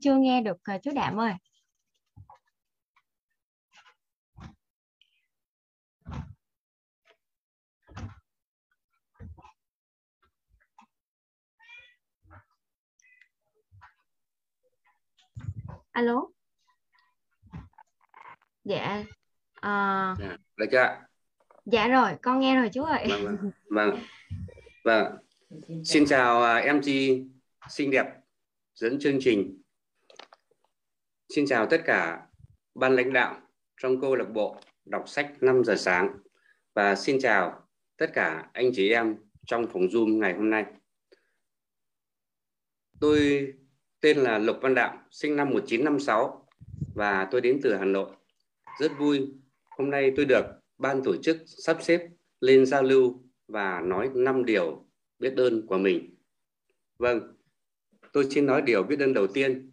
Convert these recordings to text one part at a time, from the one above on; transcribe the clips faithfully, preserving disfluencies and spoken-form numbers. chưa nghe được chú Đạm ơi. Alo. Dạ. À... Được chưa? Dạ rồi, con nghe rồi chú ơi. Vâng, vâng. Vâng. Vâng. Xin chào em chị xinh đẹp dẫn chương trình. Xin chào tất cả ban lãnh đạo trong câu lạc bộ đọc sách năm giờ sáng. Và xin chào tất cả anh chị em trong phòng Zoom ngày hôm nay. Tôi tên là Lục Văn Đạo, sinh năm một nghìn chín trăm năm mươi sáu và tôi đến từ Hà Nội. Rất vui, hôm nay tôi được ban tổ chức sắp xếp lên giao lưu và nói năm điều biết ơn của mình. Vâng, tôi xin nói điều biết ơn đầu tiên.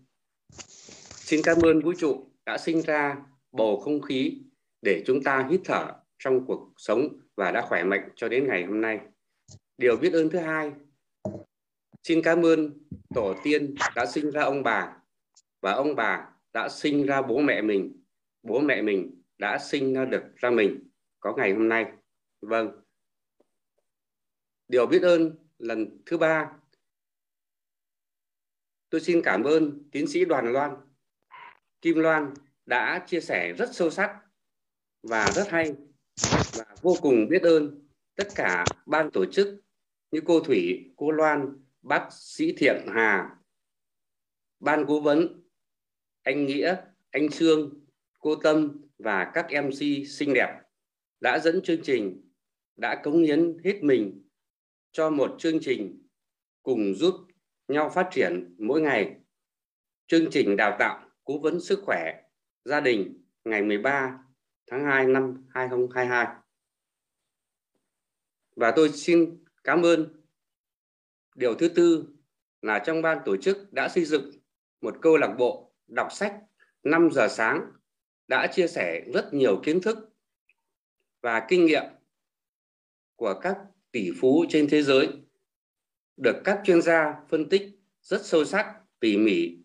Xin cảm ơn vũ trụ đã sinh ra bầu không khí để chúng ta hít thở trong cuộc sống và đã khỏe mạnh cho đến ngày hôm nay. Điều biết ơn thứ hai, xin cảm ơn tổ tiên đã sinh ra ông bà và ông bà đã sinh ra bố mẹ mình, bố mẹ mình đã sinh ra được ra mình có ngày hôm nay. Vâng. Điều biết ơn lần thứ ba, tôi xin cảm ơn tiến sĩ Đoàn Loan, Kim Loan đã chia sẻ rất sâu sắc và rất hay, và vô cùng biết ơn tất cả ban tổ chức như cô Thủy, cô Loan, bác sĩ Thiện Hà, ban cố vấn, anh Nghĩa, anh Sương, cô Tâm và các em xê xinh đẹp đã dẫn chương trình, đã cống hiến hết mình cho một chương trình cùng giúp nhau phát triển mỗi ngày. Chương trình đào tạo cố vấn sức khỏe gia đình ngày mười ba tháng hai năm hai nghìn không trăm hai mươi hai. Và tôi xin cảm ơn. Điều thứ tư là trong ban tổ chức đã xây dựng một câu lạc bộ đọc sách năm giờ sáng đã chia sẻ rất nhiều kiến thức và kinh nghiệm của các tỷ phú trên thế giới, được các chuyên gia phân tích rất sâu sắc, tỉ mỉ.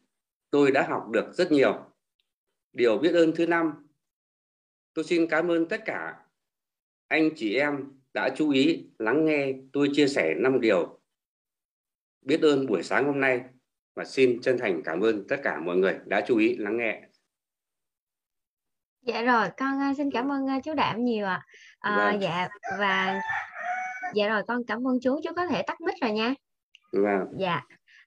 Tôi đã học được rất nhiều. Điều biết ơn thứ năm, tôi xin cảm ơn tất cả anh chị em đã chú ý lắng nghe tôi chia sẻ năm điều biết ơn buổi sáng hôm nay, và xin chân thành cảm ơn tất cả mọi người đã chú ý lắng nghe. Dạ rồi, con xin cảm ơn chú Đạm nhiều ạ. À, vâng. Dạ và dạ rồi, con cảm ơn chú, chú có thể tắt mic rồi nha. Vâng. Dạ.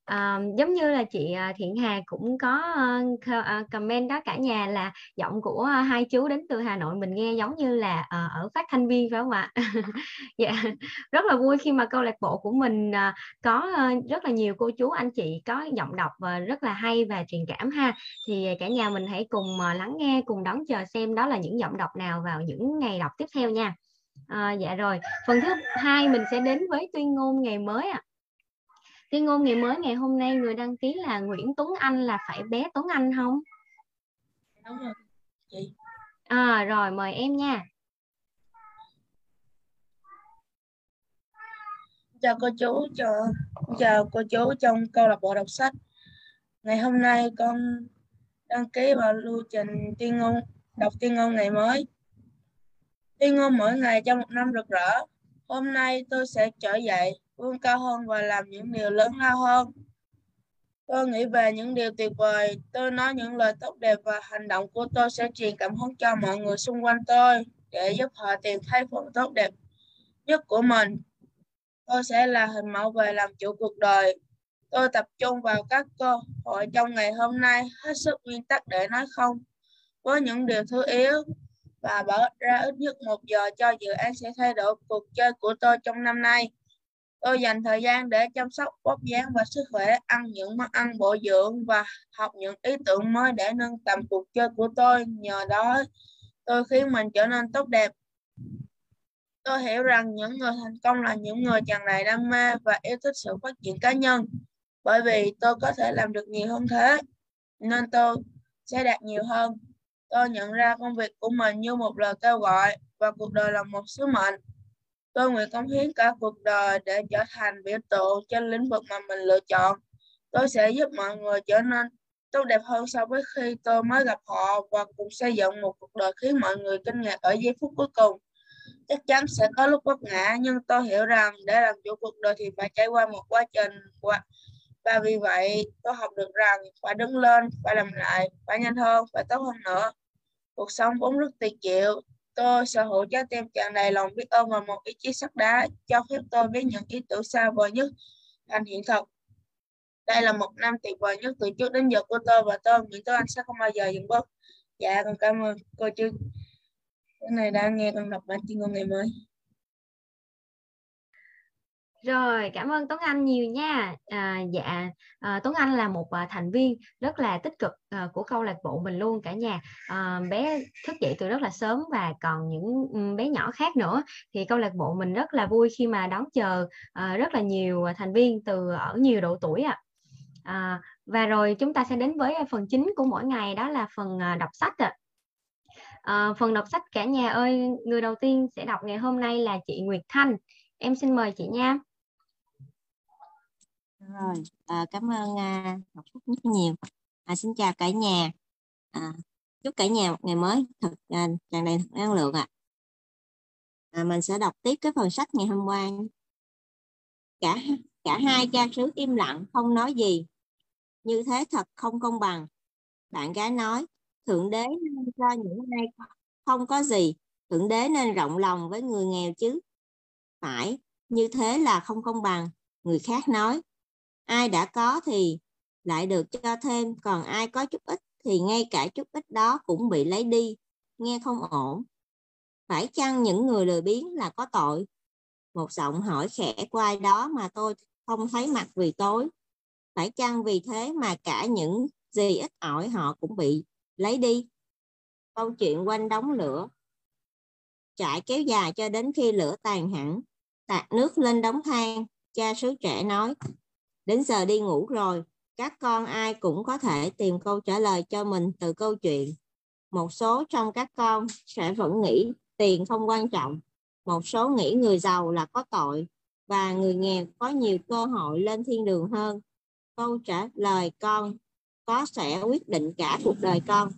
À, giống như là chị Thiện Hà cũng có uh, comment đó cả nhà, là giọng của hai chú đến từ Hà Nội mình nghe giống như là uh, ở phát thanh viên phải không ạ? Dạ. Rất là vui khi mà câu lạc bộ của mình uh, có uh, rất là nhiều cô chú anh chị có giọng đọc uh, rất là hay và truyền cảm ha. Thì cả nhà mình hãy cùng uh, lắng nghe, cùng đón chờ xem đó là những giọng đọc nào vào những ngày đọc tiếp theo nha. Uh, dạ rồi, phần thứ hai mình sẽ đến với tuyên ngôn ngày mới ạ. À. Tuyên ngôn ngày mới ngày hôm nay người đăng ký là Nguyễn Tuấn Anh, là phải bé Tuấn Anh không? Đúng rồi, chị. À, rồi, mời em nha. Chào cô chú, chào, chào cô chú trong câu lạc bộ đọc sách. Ngày hôm nay con đăng ký vào lưu trình tuyên ngôn, đọc tuyên ngôn ngày mới. Tuyên ngôn mỗi ngày trong một năm rực rỡ. Hôm nay tôi sẽ trở dậy vươn cao hơn và làm những điều lớn lao hơn. Tôi nghĩ về những điều tuyệt vời, tôi nói những lời tốt đẹp và hành động của tôi sẽ truyền cảm hứng cho mọi người xung quanh tôi để giúp họ tìm thấy phần tốt đẹp nhất của mình. Tôi sẽ là hình mẫu về làm chủ cuộc đời. Tôi tập trung vào các cơ hội trong ngày hôm nay, hết sức nguyên tắc để nói không với những điều thứ yếu và bỏ ra ít nhất một giờ cho dự án sẽ thay đổi cuộc chơi của tôi trong năm nay. Tôi dành thời gian để chăm sóc vóc dáng và sức khỏe, ăn những món ăn bổ dưỡng và học những ý tưởng mới để nâng tầm cuộc chơi của tôi. Nhờ đó, tôi khiến mình trở nên tốt đẹp. Tôi hiểu rằng những người thành công là những người tràn đầy đam mê và yêu thích sự phát triển cá nhân. Bởi vì tôi có thể làm được nhiều hơn thế, nên tôi sẽ đạt nhiều hơn. Tôi nhận ra công việc của mình như một lời kêu gọi và cuộc đời là một sứ mệnh. Tôi nguyện cống hiến cả cuộc đời để trở thành biểu tượng trên lĩnh vực mà mình lựa chọn. Tôi sẽ giúp mọi người trở nên tốt đẹp hơn so với khi tôi mới gặp họ, và cùng xây dựng một cuộc đời khiến mọi người kinh ngạc ở giây phút cuối cùng. Chắc chắn sẽ có lúc vấp ngã, nhưng tôi hiểu rằng để làm chủ cuộc đời thì phải trải qua một quá trình. Và vì vậy, tôi học được rằng phải đứng lên, phải làm lại, phải nhanh hơn, phải tốt hơn nữa. Cuộc sống vốn rất tuyệt diệu. Tôi sở hữu trái tim tràn đầy lòng biết ơn và một ý chí sắt đá, cho phép tôi biến những ý tưởng xa vời nhất thành hiện thực. Đây là một năm tuyệt vời nhất từ trước đến giờ của tôi, và tôi, Nguyễn Tuấn Anh, sẽ không bao giờ dừng bước. Dạ, con cảm ơn cô chú. Cái này đã nghe con đọc bản tin của ngày mới. Rồi, cảm ơn Tuấn Anh nhiều nha. À, dạ, à, Tuấn Anh là một à, thành viên rất là tích cực à, của câu lạc bộ mình luôn cả nhà. À, bé thức dậy từ rất là sớm, và còn những um, bé nhỏ khác nữa. Thì câu lạc bộ mình rất là vui khi mà đón chờ à, rất là nhiều thành viên từ ở nhiều độ tuổi ạ. À. À, và rồi chúng ta sẽ đến với phần chính của mỗi ngày, đó là phần à, đọc sách ạ. À. À, phần đọc sách cả nhà ơi, người đầu tiên sẽ đọc ngày hôm nay là chị Nguyệt Thanh. Em xin mời chị nha. Rồi, à, cảm ơn à, Ngọc Phúc rất nhiều. À, xin chào cả nhà. À, chúc cả nhà một ngày mới thật à, tràn đầy năng lượng ạ. À. À, mình sẽ đọc tiếp cái phần sách ngày hôm qua. Cả cả hai cha xứ im lặng không nói gì. Như thế thật không công bằng. Bạn gái nói, Thượng Đế nên cho những ai không có gì. Thượng Đế nên rộng lòng với người nghèo chứ. Phải, như thế là không công bằng. Người khác nói, ai đã có thì lại được cho thêm, còn ai có chút ít thì ngay cả chút ít đó cũng bị lấy đi. Nghe không ổn. Phải chăng những người lười biếng là có tội? Một giọng hỏi khẽ của ai đó mà tôi không thấy mặt vì tối. Phải chăng vì thế mà cả những gì ít ỏi họ cũng bị lấy đi? Câu chuyện quanh đống lửa trại kéo dài cho đến khi lửa tàn hẳn. Tạt nước lên đống than, cha xứ trẻ nói, đến giờ đi ngủ rồi, các con ai cũng có thể tìm câu trả lời cho mình từ câu chuyện. Một số trong các con sẽ vẫn nghĩ tiền không quan trọng, một số nghĩ người giàu là có tội và người nghèo có nhiều cơ hội lên thiên đường hơn. Câu trả lời con có sẽ quyết định cả cuộc đời con.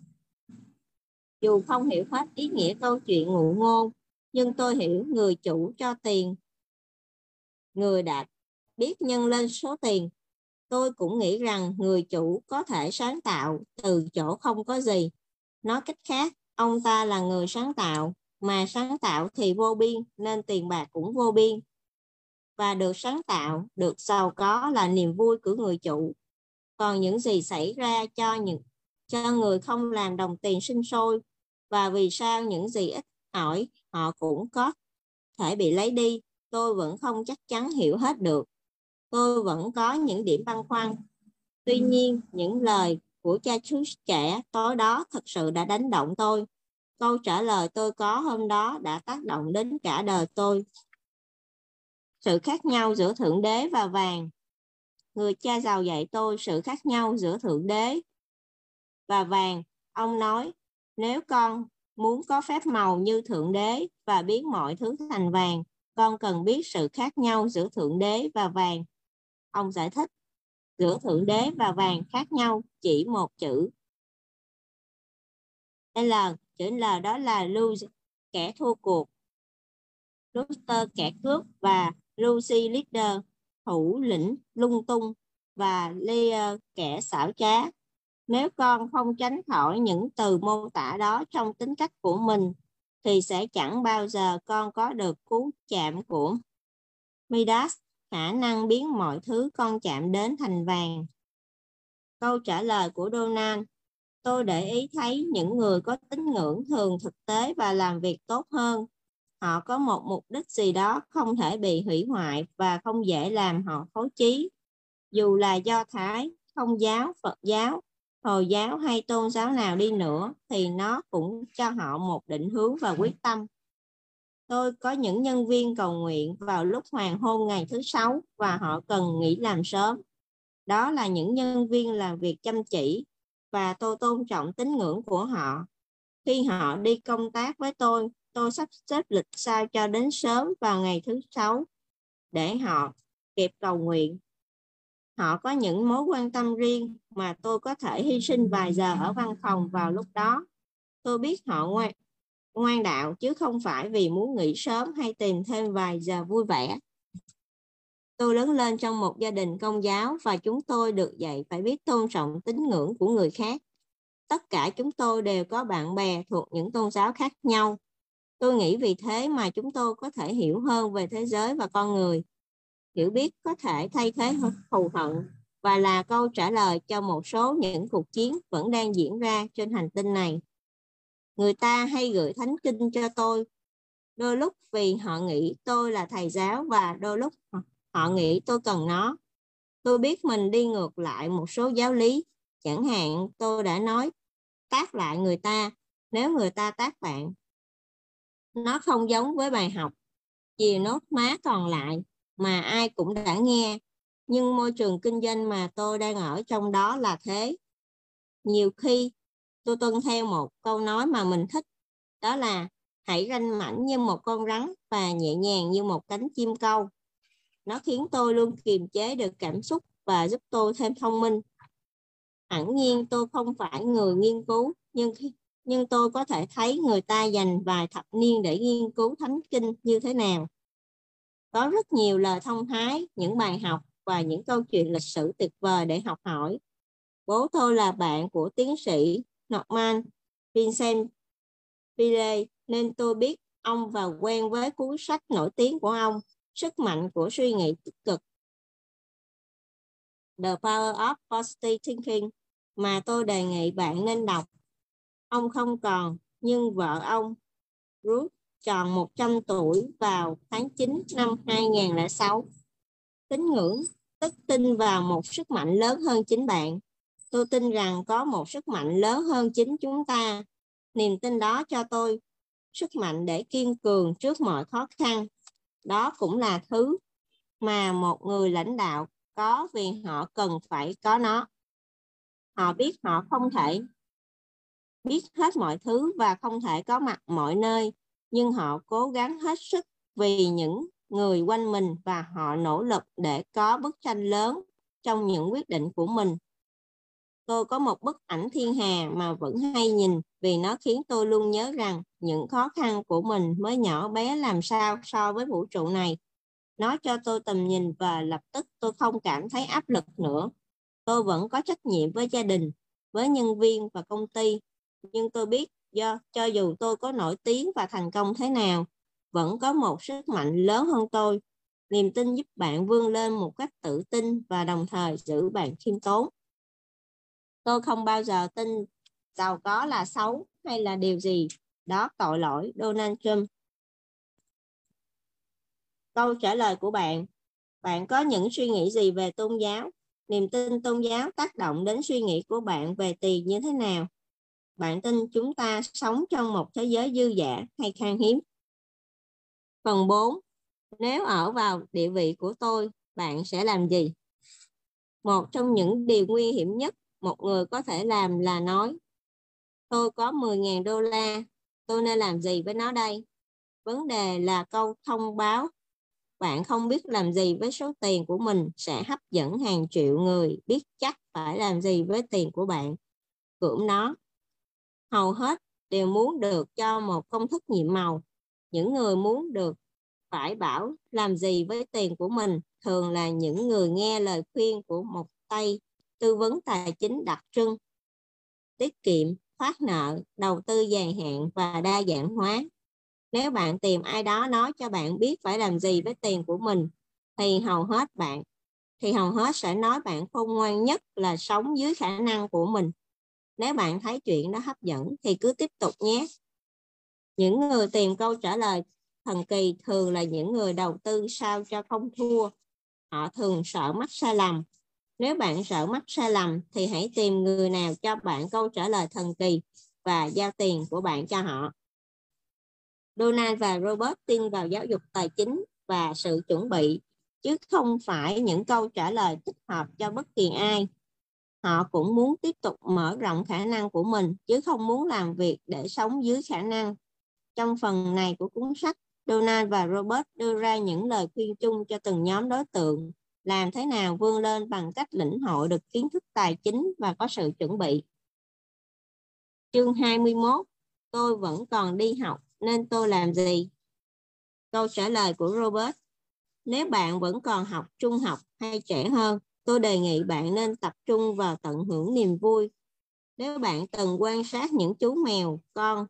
Dù không hiểu hết ý nghĩa câu chuyện ngụ ngôn, nhưng tôi hiểu người chủ cho tiền. Người đã biết nhân lên số tiền. Tôi cũng nghĩ rằng người chủ có thể sáng tạo từ chỗ không có gì. Nói cách khác, ông ta là người sáng tạo, mà sáng tạo thì vô biên, nên tiền bạc cũng vô biên. Và được sáng tạo, được giàu có là niềm vui của người chủ. Còn những gì xảy ra cho những cho người không làm đồng tiền sinh sôi, và vì sao những gì ít ỏi họ cũng có thể bị lấy đi, tôi vẫn không chắc chắn hiểu hết được. Tôi vẫn có những điểm băn khoăn. Tuy nhiên, những lời của cha xứ trẻ tối đó thật sự đã đánh động tôi. Câu trả lời tôi có hôm đó đã tác động đến cả đời tôi. Sự khác nhau giữa Thượng Đế và vàng. Người cha giàu dạy tôi sự khác nhau giữa Thượng Đế và vàng. Ông nói, nếu con muốn có phép màu như Thượng Đế và biến mọi thứ thành vàng, con cần biết sự khác nhau giữa Thượng Đế và vàng. Ông giải thích, giữa Thượng Đế và vàng khác nhau chỉ một chữ. L, chữ L đó là loser, kẻ thua cuộc, loser, kẻ cướp, và Lucy, leader, thủ lĩnh lung tung, và Lear, kẻ xảo trá. Nếu con không tránh khỏi những từ mô tả đó trong tính cách của mình, thì sẽ chẳng bao giờ con có được cú chạm của Midas, khả năng biến mọi thứ con chạm đến thành vàng. Câu trả lời của Donald, tôi để ý thấy những người có tín ngưỡng thường thực tế và làm việc tốt hơn. Họ có một mục đích gì đó không thể bị hủy hoại và không dễ làm họ thối chí. Dù là Do Thái, Công giáo, Phật giáo, Hồi giáo hay tôn giáo nào đi nữa thì nó cũng cho họ một định hướng và quyết tâm. Tôi có những nhân viên cầu nguyện vào lúc hoàng hôn ngày thứ sáu và họ cần nghỉ làm sớm. Đó là những nhân viên làm việc chăm chỉ và tôi tôn trọng tín ngưỡng của họ. Khi họ đi công tác với tôi, tôi sắp xếp lịch sao cho đến sớm vào ngày thứ sáu để họ kịp cầu nguyện. Họ có những mối quan tâm riêng mà tôi có thể hy sinh vài giờ ở văn phòng vào lúc đó. Tôi biết họ ngoan, ngoan đạo chứ không phải vì muốn nghỉ sớm hay tìm thêm vài giờ vui vẻ. Tôi lớn lên trong một gia đình Công giáo và chúng tôi được dạy phải biết tôn trọng tín ngưỡng của người khác. Tất cả chúng tôi đều có bạn bè thuộc những tôn giáo khác nhau. Tôi nghĩ vì thế mà chúng tôi có thể hiểu hơn về thế giới và con người. Hiểu biết có thể thay thế thù hận và là câu trả lời cho một số những cuộc chiến vẫn đang diễn ra trên hành tinh này. Người ta hay gửi thánh kinh cho tôi, đôi lúc vì họ nghĩ tôi là thầy giáo và đôi lúc họ nghĩ tôi cần nó. Tôi biết mình đi ngược lại một số giáo lý, chẳng hạn tôi đã nói tác lại người ta nếu người ta tác bạn. Nó không giống với bài học, chìa nốt má còn lại mà ai cũng đã nghe, nhưng môi trường kinh doanh mà tôi đang ở trong đó là thế. Nhiều khi tôi tuân theo một câu nói mà mình thích, đó là hãy ranh mãnh như một con rắn và nhẹ nhàng như một cánh chim câu. Nó khiến tôi luôn kiềm chế được cảm xúc và giúp tôi thêm thông minh. Hẳn nhiên tôi không phải người nghiên cứu, nhưng, nhưng tôi có thể thấy người ta dành vài thập niên để nghiên cứu thánh kinh như thế nào. Có rất nhiều lời thông thái, những bài học và những câu chuyện lịch sử tuyệt vời để học hỏi. Bố tôi là bạn của tiến sĩ Norman Vincent Peale nên tôi biết ông và quen với cuốn sách nổi tiếng của ông, Sức mạnh của suy nghĩ tích cực, The Power of Positive Thinking, mà tôi đề nghị bạn nên đọc. Ông không còn, nhưng vợ ông, Ruth, tròn một trăm tuổi vào tháng chín năm hai nghìn không trăm lẻ sáu. Tín ngưỡng, tức tin vào một sức mạnh lớn hơn chính bạn. Tôi tin rằng có một sức mạnh lớn hơn chính chúng ta. Niềm tin đó cho tôi sức mạnh để kiên cường trước mọi khó khăn. Đó cũng là thứ mà một người lãnh đạo có vì họ cần phải có nó. Họ biết họ không thể biết hết mọi thứ và không thể có mặt mọi nơi, nhưng họ cố gắng hết sức vì những người quanh mình và họ nỗ lực để có bức tranh lớn trong những quyết định của mình. Tôi có một bức ảnh Thiên Hà mà vẫn hay nhìn vì nó khiến tôi luôn nhớ rằng những khó khăn của mình mới nhỏ bé làm sao so với vũ trụ này. Nó cho tôi tầm nhìn và lập tức tôi không cảm thấy áp lực nữa. Tôi vẫn có trách nhiệm với gia đình, với nhân viên và công ty. Nhưng tôi biết do cho dù tôi có nổi tiếng và thành công thế nào, vẫn có một sức mạnh lớn hơn tôi. Niềm tin giúp bạn vươn lên một cách tự tin và đồng thời giữ bạn khiêm tốn. Tôi không bao giờ tin giàu có là xấu hay là điều gì đó tội lỗi. Donald Trump. Câu trả lời của bạn. Bạn có những suy nghĩ gì về tôn giáo? Niềm tin tôn giáo tác động đến suy nghĩ của bạn về tiền như thế nào? Bạn tin chúng ta sống trong một thế giới dư dả hay khan hiếm? Phần bốn. Nếu ở vào địa vị của tôi, bạn sẽ làm gì? Một trong những điều nguy hiểm nhất một người có thể làm là nói tôi có mười nghìn đô la, tôi nên làm gì với nó đây? Vấn đề là câu thông báo bạn không biết làm gì với số tiền của mình sẽ hấp dẫn hàng triệu người biết chắc phải làm gì với tiền của bạn. Cưỡng nó. Hầu hết đều muốn được cho một công thức nhiệm màu. Những người muốn được phải bảo làm gì với tiền của mình thường là những người nghe lời khuyên của một tay tư vấn tài chính đặc trưng, tiết kiệm, thoát nợ, đầu tư dài hạn và đa dạng hóa. Nếu bạn tìm ai đó nói cho bạn biết phải làm gì với tiền của mình, thì hầu hết bạn, thì hầu hết sẽ nói bạn khôn ngoan nhất là sống dưới khả năng của mình. Nếu bạn thấy chuyện đó hấp dẫn thì cứ tiếp tục nhé. Những người tìm câu trả lời thần kỳ thường là những người đầu tư sao cho không thua. Họ thường sợ mắc sai lầm. Nếu bạn sợ mắc sai lầm thì hãy tìm người nào cho bạn câu trả lời thần kỳ và giao tiền của bạn cho họ. Donald và Robert tin vào giáo dục tài chính và sự chuẩn bị, chứ không phải những câu trả lời thích hợp cho bất kỳ ai. Họ cũng muốn tiếp tục mở rộng khả năng của mình, chứ không muốn làm việc để sống dưới khả năng. Trong phần này của cuốn sách, Donald và Robert đưa ra những lời khuyên chung cho từng nhóm đối tượng làm thế nào vươn lên bằng cách lĩnh hội được kiến thức tài chính và có sự chuẩn bị. Chương hai mươi mốt. Tôi vẫn còn đi học nên tôi làm gì? Câu trả lời của Robert. Nếu bạn vẫn còn học trung học hay trẻ hơn, tôi đề nghị bạn nên tập trung vào tận hưởng niềm vui. Nếu bạn từng quan sát những chú mèo, con,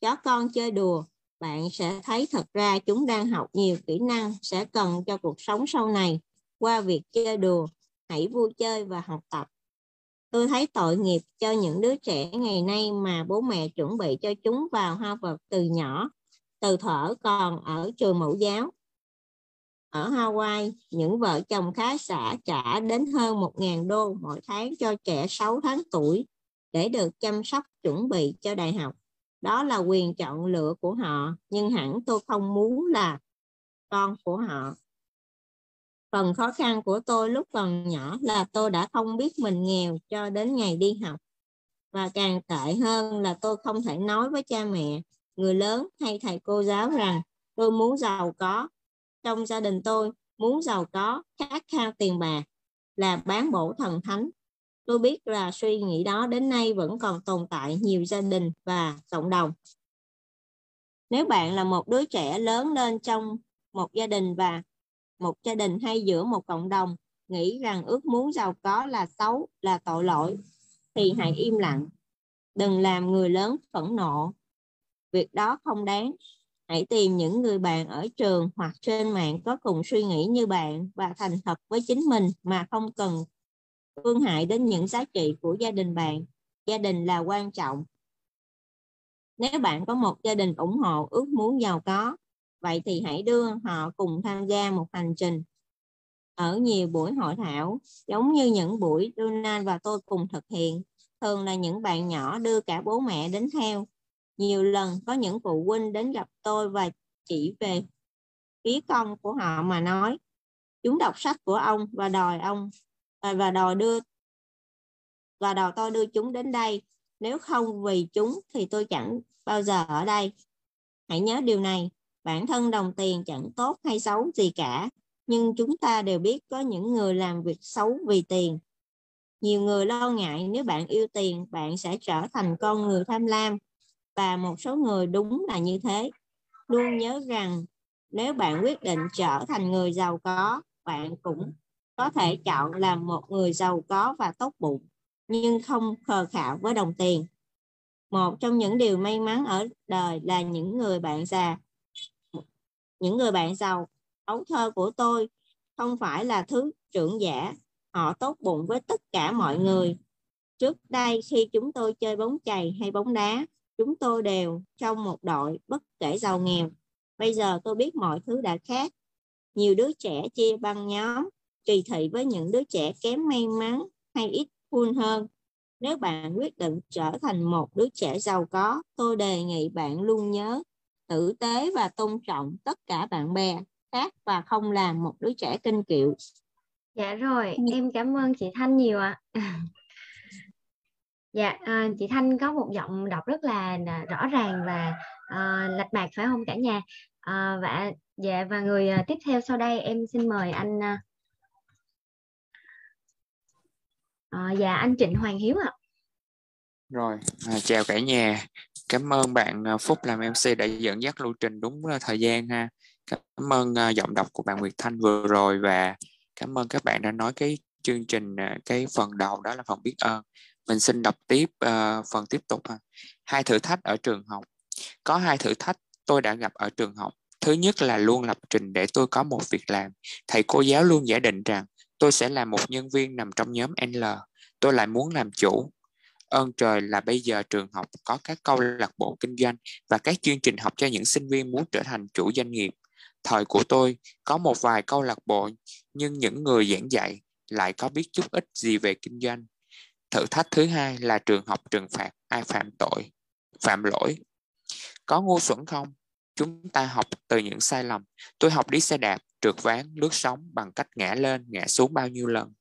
chó con chơi đùa, bạn sẽ thấy thật ra chúng đang học nhiều kỹ năng sẽ cần cho cuộc sống sau này. Qua việc chơi đùa, hãy vui chơi và học tập. Tôi thấy tội nghiệp cho những đứa trẻ ngày nay mà bố mẹ chuẩn bị cho chúng vào Harvard từ nhỏ, từ thuở còn ở trường mẫu giáo. Ở Hawaii, những vợ chồng khá giả trả đến hơn một nghìn đô mỗi tháng cho trẻ sáu tháng tuổi để được chăm sóc chuẩn bị cho đại học. Đó là quyền chọn lựa của họ, nhưng hẳn tôi không muốn là con của họ. Phần khó khăn của tôi lúc còn nhỏ là tôi đã không biết mình nghèo cho đến ngày đi học. Và càng tệ hơn là tôi không thể nói với cha mẹ, người lớn hay thầy cô giáo rằng tôi muốn giàu có. Trong gia đình tôi, muốn giàu có, khát khao tiền bạc là bán bổ thần thánh. Tôi biết là suy nghĩ đó đến nay vẫn còn tồn tại nhiều gia đình và cộng đồng. Nếu bạn là một đứa trẻ lớn lên trong một gia đình và một gia đình hay giữa một cộng đồng, nghĩ rằng ước muốn giàu có là xấu, là tội lỗi, thì hãy im lặng. Đừng làm người lớn phẫn nộ. Việc đó không đáng. Hãy tìm những người bạn ở trường hoặc trên mạng có cùng suy nghĩ như bạn và thành thật với chính mình mà không cần phương hại đến những giá trị của gia đình bạn. Gia đình là quan trọng. Nếu bạn có một gia đình ủng hộ ước muốn giàu có, vậy thì hãy đưa họ cùng tham gia một hành trình. Ở nhiều buổi hội thảo, giống như những buổi Donald và tôi cùng thực hiện, thường là những bạn nhỏ đưa cả bố mẹ đến theo. Nhiều lần có những phụ huynh đến gặp tôi và chỉ về phía con của họ mà nói. Chúng đọc sách của ông và đòi ông và đòi đưa và đòi tôi đưa chúng đến đây. Nếu không vì chúng thì tôi chẳng bao giờ ở đây. Hãy nhớ điều này. Bản thân đồng tiền chẳng tốt hay xấu gì cả, nhưng chúng ta đều biết có những người làm việc xấu vì tiền. Nhiều người lo ngại nếu bạn yêu tiền, bạn sẽ trở thành con người tham lam, và một số người đúng là như thế. Luôn nhớ rằng nếu bạn quyết định trở thành người giàu có, bạn cũng có thể chọn làm một người giàu có và tốt bụng, nhưng không khờ khạo với đồng tiền. Một trong những điều may mắn ở đời là những người bạn già Những người bạn giàu, ấu thơ của tôi, không phải là thứ trưởng giả. Họ tốt bụng với tất cả mọi người. Trước đây khi chúng tôi chơi bóng chày hay bóng đá, chúng tôi đều trong một đội bất kể giàu nghèo. Bây giờ tôi biết mọi thứ đã khác. Nhiều đứa trẻ chia băng nhóm, trì thị với những đứa trẻ kém may mắn hay ít khôn hơn. Nếu bạn quyết định trở thành một đứa trẻ giàu có, tôi đề nghị bạn luôn nhớ tử tế và tôn trọng tất cả bạn bè khác và không làm một đứa trẻ kinh kiệu. Dạ rồi, em cảm ơn chị Thanh nhiều ạ. À. Dạ, à, chị Thanh có một giọng đọc rất là rõ ràng và à, lạch bạc phải không cả nhà? À, và, dạ, và người tiếp theo sau đây em xin mời anh à, dạ, anh Trịnh Hoàng Hiếu ạ. À. Rồi, à, chào cả nhà. Cảm ơn bạn Phúc làm em xê đã dẫn dắt lưu trình đúng thời gian ha. Cảm ơn giọng đọc của bạn Nguyệt Thanh vừa rồi và cảm ơn các bạn đã nói cái chương trình, cái phần đầu đó là phần biết ơn. Mình xin đọc tiếp uh, phần tiếp tục. Hai thử thách ở trường học. Có hai thử thách tôi đã gặp ở trường học. Thứ nhất là luôn lập trình để tôi có một việc làm. Thầy cô giáo luôn giả định rằng tôi sẽ là một nhân viên nằm trong nhóm N L. Tôi lại muốn làm chủ. Ơn trời là bây giờ trường học có các câu lạc bộ kinh doanh và các chương trình học cho những sinh viên muốn trở thành chủ doanh nghiệp. Thời của tôi có một vài câu lạc bộ nhưng những người giảng dạy lại có biết chút ít gì về kinh doanh. Thử thách thứ hai là trường học trừng phạt ai phạm tội, phạm lỗi. Có ngu xuẩn không? Chúng ta học từ những sai lầm. Tôi học đi xe đạp, trượt ván, lướt sóng bằng cách ngã lên, ngã xuống bao nhiêu lần.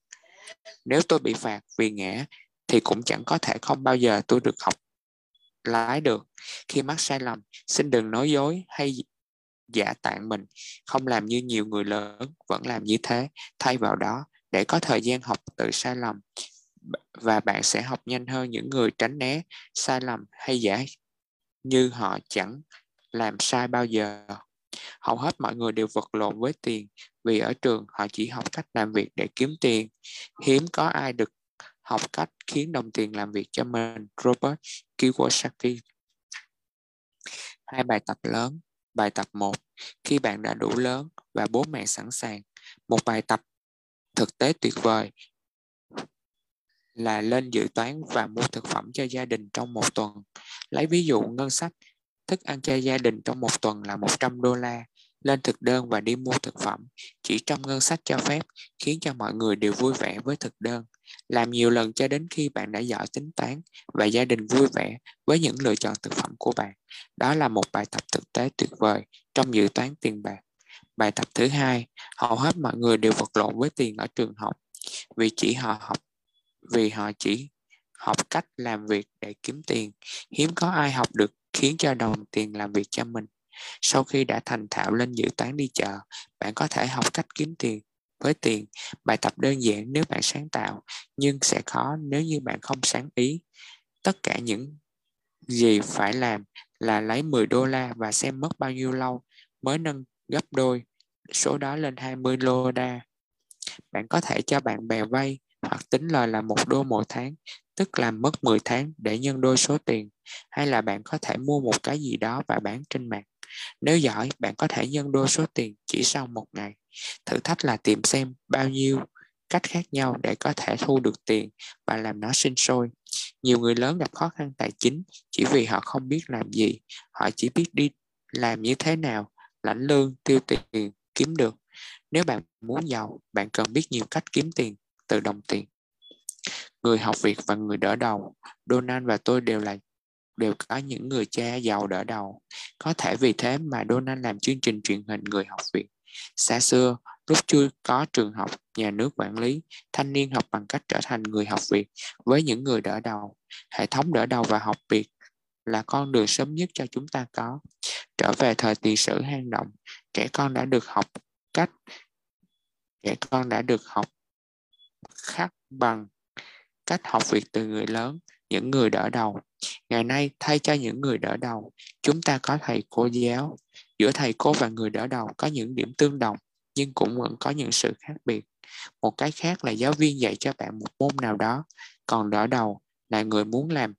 Nếu tôi bị phạt vì ngã, thì cũng chẳng có thể không bao giờ tôi được học lái được. Khi mắc sai lầm, xin đừng nói dối hay giả tạm mình, không làm như nhiều người lớn vẫn làm như thế. Thay vào đó, để có thời gian học từ sai lầm, và bạn sẽ học nhanh hơn những người tránh né sai lầm hay giả như họ chẳng làm sai bao giờ. Hầu hết mọi người đều vật lộn với tiền vì ở trường họ chỉ học cách làm việc để kiếm tiền. Hiếm có ai được học cách khiến đồng tiền làm việc cho mình. Robert Kiyosaki. Hai bài tập lớn. Bài tập một. Khi bạn đã đủ lớn và bố mẹ sẵn sàng, một bài tập thực tế tuyệt vời là lên dự toán và mua thực phẩm cho gia đình trong một tuần. Lấy ví dụ ngân sách, thức ăn cho gia đình trong một tuần là một trăm đô la. Lên thực đơn và đi mua thực phẩm chỉ trong ngân sách cho phép, khiến cho mọi người đều vui vẻ với thực đơn. Làm nhiều lần cho đến khi bạn đã giỏi tính toán và gia đình vui vẻ với những lựa chọn thực phẩm của bạn. Đó là một bài tập thực tế tuyệt vời trong dự toán tiền bạc. Bài tập thứ hai, hầu hết mọi người đều vật lộn với tiền ở trường học vì chỉ họ học vì họ chỉ học cách làm việc để kiếm tiền. Hiếm có ai học được khiến cho đồng tiền làm việc cho mình. Sau khi đã thành thạo lên dự toán đi chợ, bạn có thể học cách kiếm tiền với tiền. Bài tập đơn giản nếu bạn sáng tạo, nhưng sẽ khó nếu như bạn không sáng ý. Tất cả những gì phải làm là lấy mười đô la và xem mất bao nhiêu lâu mới nâng gấp đôi số đó lên hai mươi đô la. Bạn có thể cho bạn bè vay hoặc tính lời là một đô mỗi tháng, tức là mất mười tháng để nhân đôi số tiền. Hay là bạn có thể mua một cái gì đó và bán trên mạng. Nếu giỏi, bạn có thể nhân đôi số tiền chỉ sau một ngày. Thử thách là tìm xem bao nhiêu cách khác nhau để có thể thu được tiền và làm nó sinh sôi. Nhiều người lớn gặp khó khăn tài chính chỉ vì họ không biết làm gì. Họ chỉ biết đi làm như thế nào, lãnh lương, tiêu tiền, kiếm được. Nếu bạn muốn giàu, bạn cần biết nhiều cách kiếm tiền từ đồng tiền. Người học việc và người đỡ đầu. Donald và tôi đều là đều có những người cha giàu đỡ đầu. Có thể vì thế mà Donald làm chương trình truyền hình Người Học Việc. Xa xưa, lúc chưa có trường học, nhà nước quản lý, thanh niên học bằng cách trở thành người học việc với những người đỡ đầu. Hệ thống đỡ đầu và học việc là con đường sớm nhất cho chúng ta có. Trở về thời tiền sử hang động, trẻ con đã được học cách trẻ con đã được học khác bằng cách học việc từ người lớn, những người đỡ đầu. Ngày nay, thay cho những người đỡ đầu, chúng ta có thầy cô giáo. Giữa thầy cô và người đỡ đầu có những điểm tương đồng, nhưng cũng vẫn có những sự khác biệt. Một cái khác là giáo viên dạy cho bạn một môn nào đó, còn đỡ đầu là người muốn làm,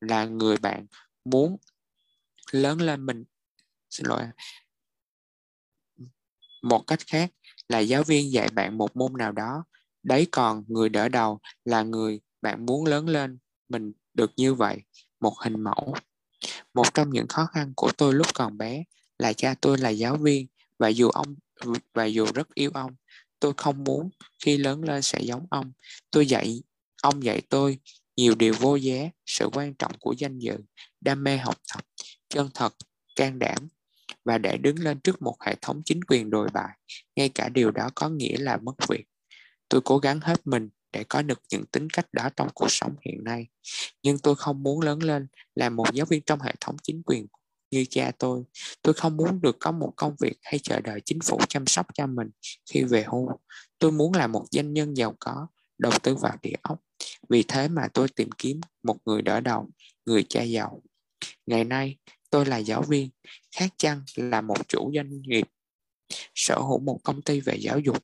là người bạn muốn lớn lên mình. Xin lỗi. Một cách khác là giáo viên dạy bạn một môn nào đó, đấy còn người đỡ đầu là người bạn muốn lớn lên mình được như vậy, một hình mẫu. Một trong những khó khăn của tôi lúc còn bé là cha tôi là giáo viên, và dù ông và dù rất yêu ông, tôi không muốn khi lớn lên sẽ giống ông. Tôi dạy, ông dạy tôi nhiều điều vô giá, sự quan trọng của danh dự, đam mê học tập, chân thật, can đảm, và để đứng lên trước một hệ thống chính quyền đồi bại, ngay cả điều đó có nghĩa là mất việc. Tôi cố gắng hết mình để có được những tính cách đó trong cuộc sống hiện nay. Nhưng tôi không muốn lớn lên là một giáo viên trong hệ thống chính quyền như cha tôi. Tôi không muốn được có một công việc hay chờ đợi chính phủ chăm sóc cho mình khi về hưu. Tôi muốn là một doanh nhân giàu có, đầu tư vào địa ốc. Vì thế mà tôi tìm kiếm một người đỡ đầu, người cha giàu. Ngày nay, tôi là giáo viên, khác chăng là một chủ doanh nghiệp, sở hữu một công ty về giáo dục.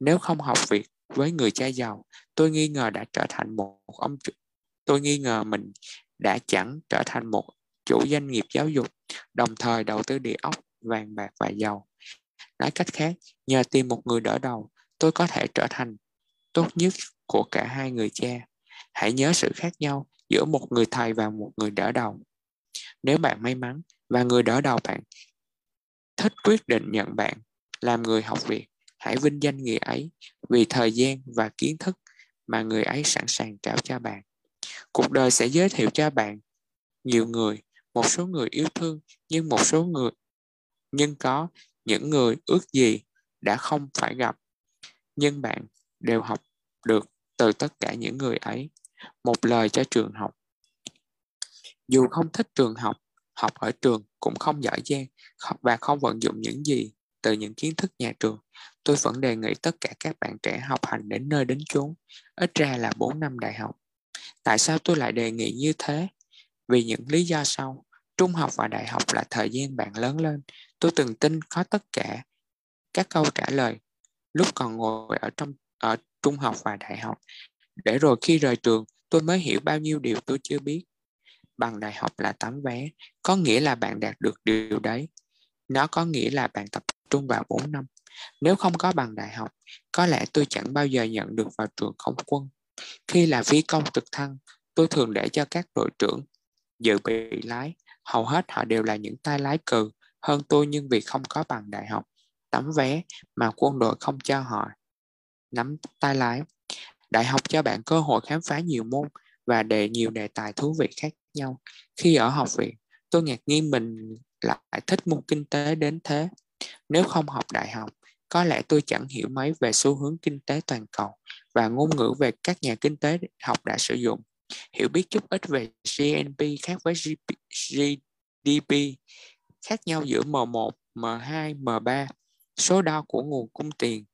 Nếu không học việc với người cha giàu, tôi nghi ngờ đã trở thành một ông chủ. Tôi nghi ngờ mình đã chẳng trở thành một chủ doanh nghiệp giáo dục, đồng thời đầu tư địa ốc, vàng bạc và dầu. Nói cách khác, nhờ tìm một người đỡ đầu, tôi có thể trở thành tốt nhất của cả hai người cha. Hãy nhớ sự khác nhau giữa một người thầy và một người đỡ đầu. Nếu bạn may mắn và người đỡ đầu bạn thích quyết định nhận bạn làm người học việc, hãy vinh danh người ấy vì thời gian và kiến thức mà người ấy sẵn sàng trao cho bạn. Cuộc đời sẽ giới thiệu cho bạn nhiều người, một số người yêu thương, nhưng một số người nhưng có những người ước gì đã không phải gặp. Nhưng bạn đều học được từ tất cả những người ấy. Một lời cho trường học. Dù không thích trường học, học ở trường cũng không giỏi giang và không vận dụng những gì từ những kiến thức nhà trường. Tôi vẫn đề nghị tất cả các bạn trẻ học hành đến nơi đến chốn, ít ra là bốn năm đại học. Tại sao tôi lại đề nghị như thế? Vì những lý do sau. Trung học và đại học là thời gian bạn lớn lên. Tôi từng tin có tất cả các câu trả lời lúc còn ngồi ở trong ở trung học và đại học. Để rồi khi rời trường, tôi mới hiểu bao nhiêu điều tôi chưa biết. Bằng đại học là tấm vé, có nghĩa là bạn đạt được điều đấy. Nó có nghĩa là bạn tập trung vào bốn năm. Nếu không có bằng đại học, có lẽ tôi chẳng bao giờ nhận được vào trường không quân. Khi là phi công trực thăng, tôi thường để cho các đội trưởng dự bị lái. Hầu hết họ đều là những tay lái cừ hơn tôi, nhưng vì không có bằng đại học, tấm vé mà quân đội không cho họ nắm tay lái. Đại học cho bạn cơ hội khám phá nhiều môn và đề nhiều đề tài thú vị khác nhau. Khi ở học viện, tôi ngạc nhiên mình lại thích môn kinh tế đến thế. Nếu không học đại học, có lẽ tôi chẳng hiểu mấy về xu hướng kinh tế toàn cầu và ngôn ngữ về các nhà kinh tế học đã sử dụng. Hiểu biết chút ít về giê en pê khác với giê đê pê, khác nhau giữa M một, M hai, M ba. Số đo của nguồn cung tiền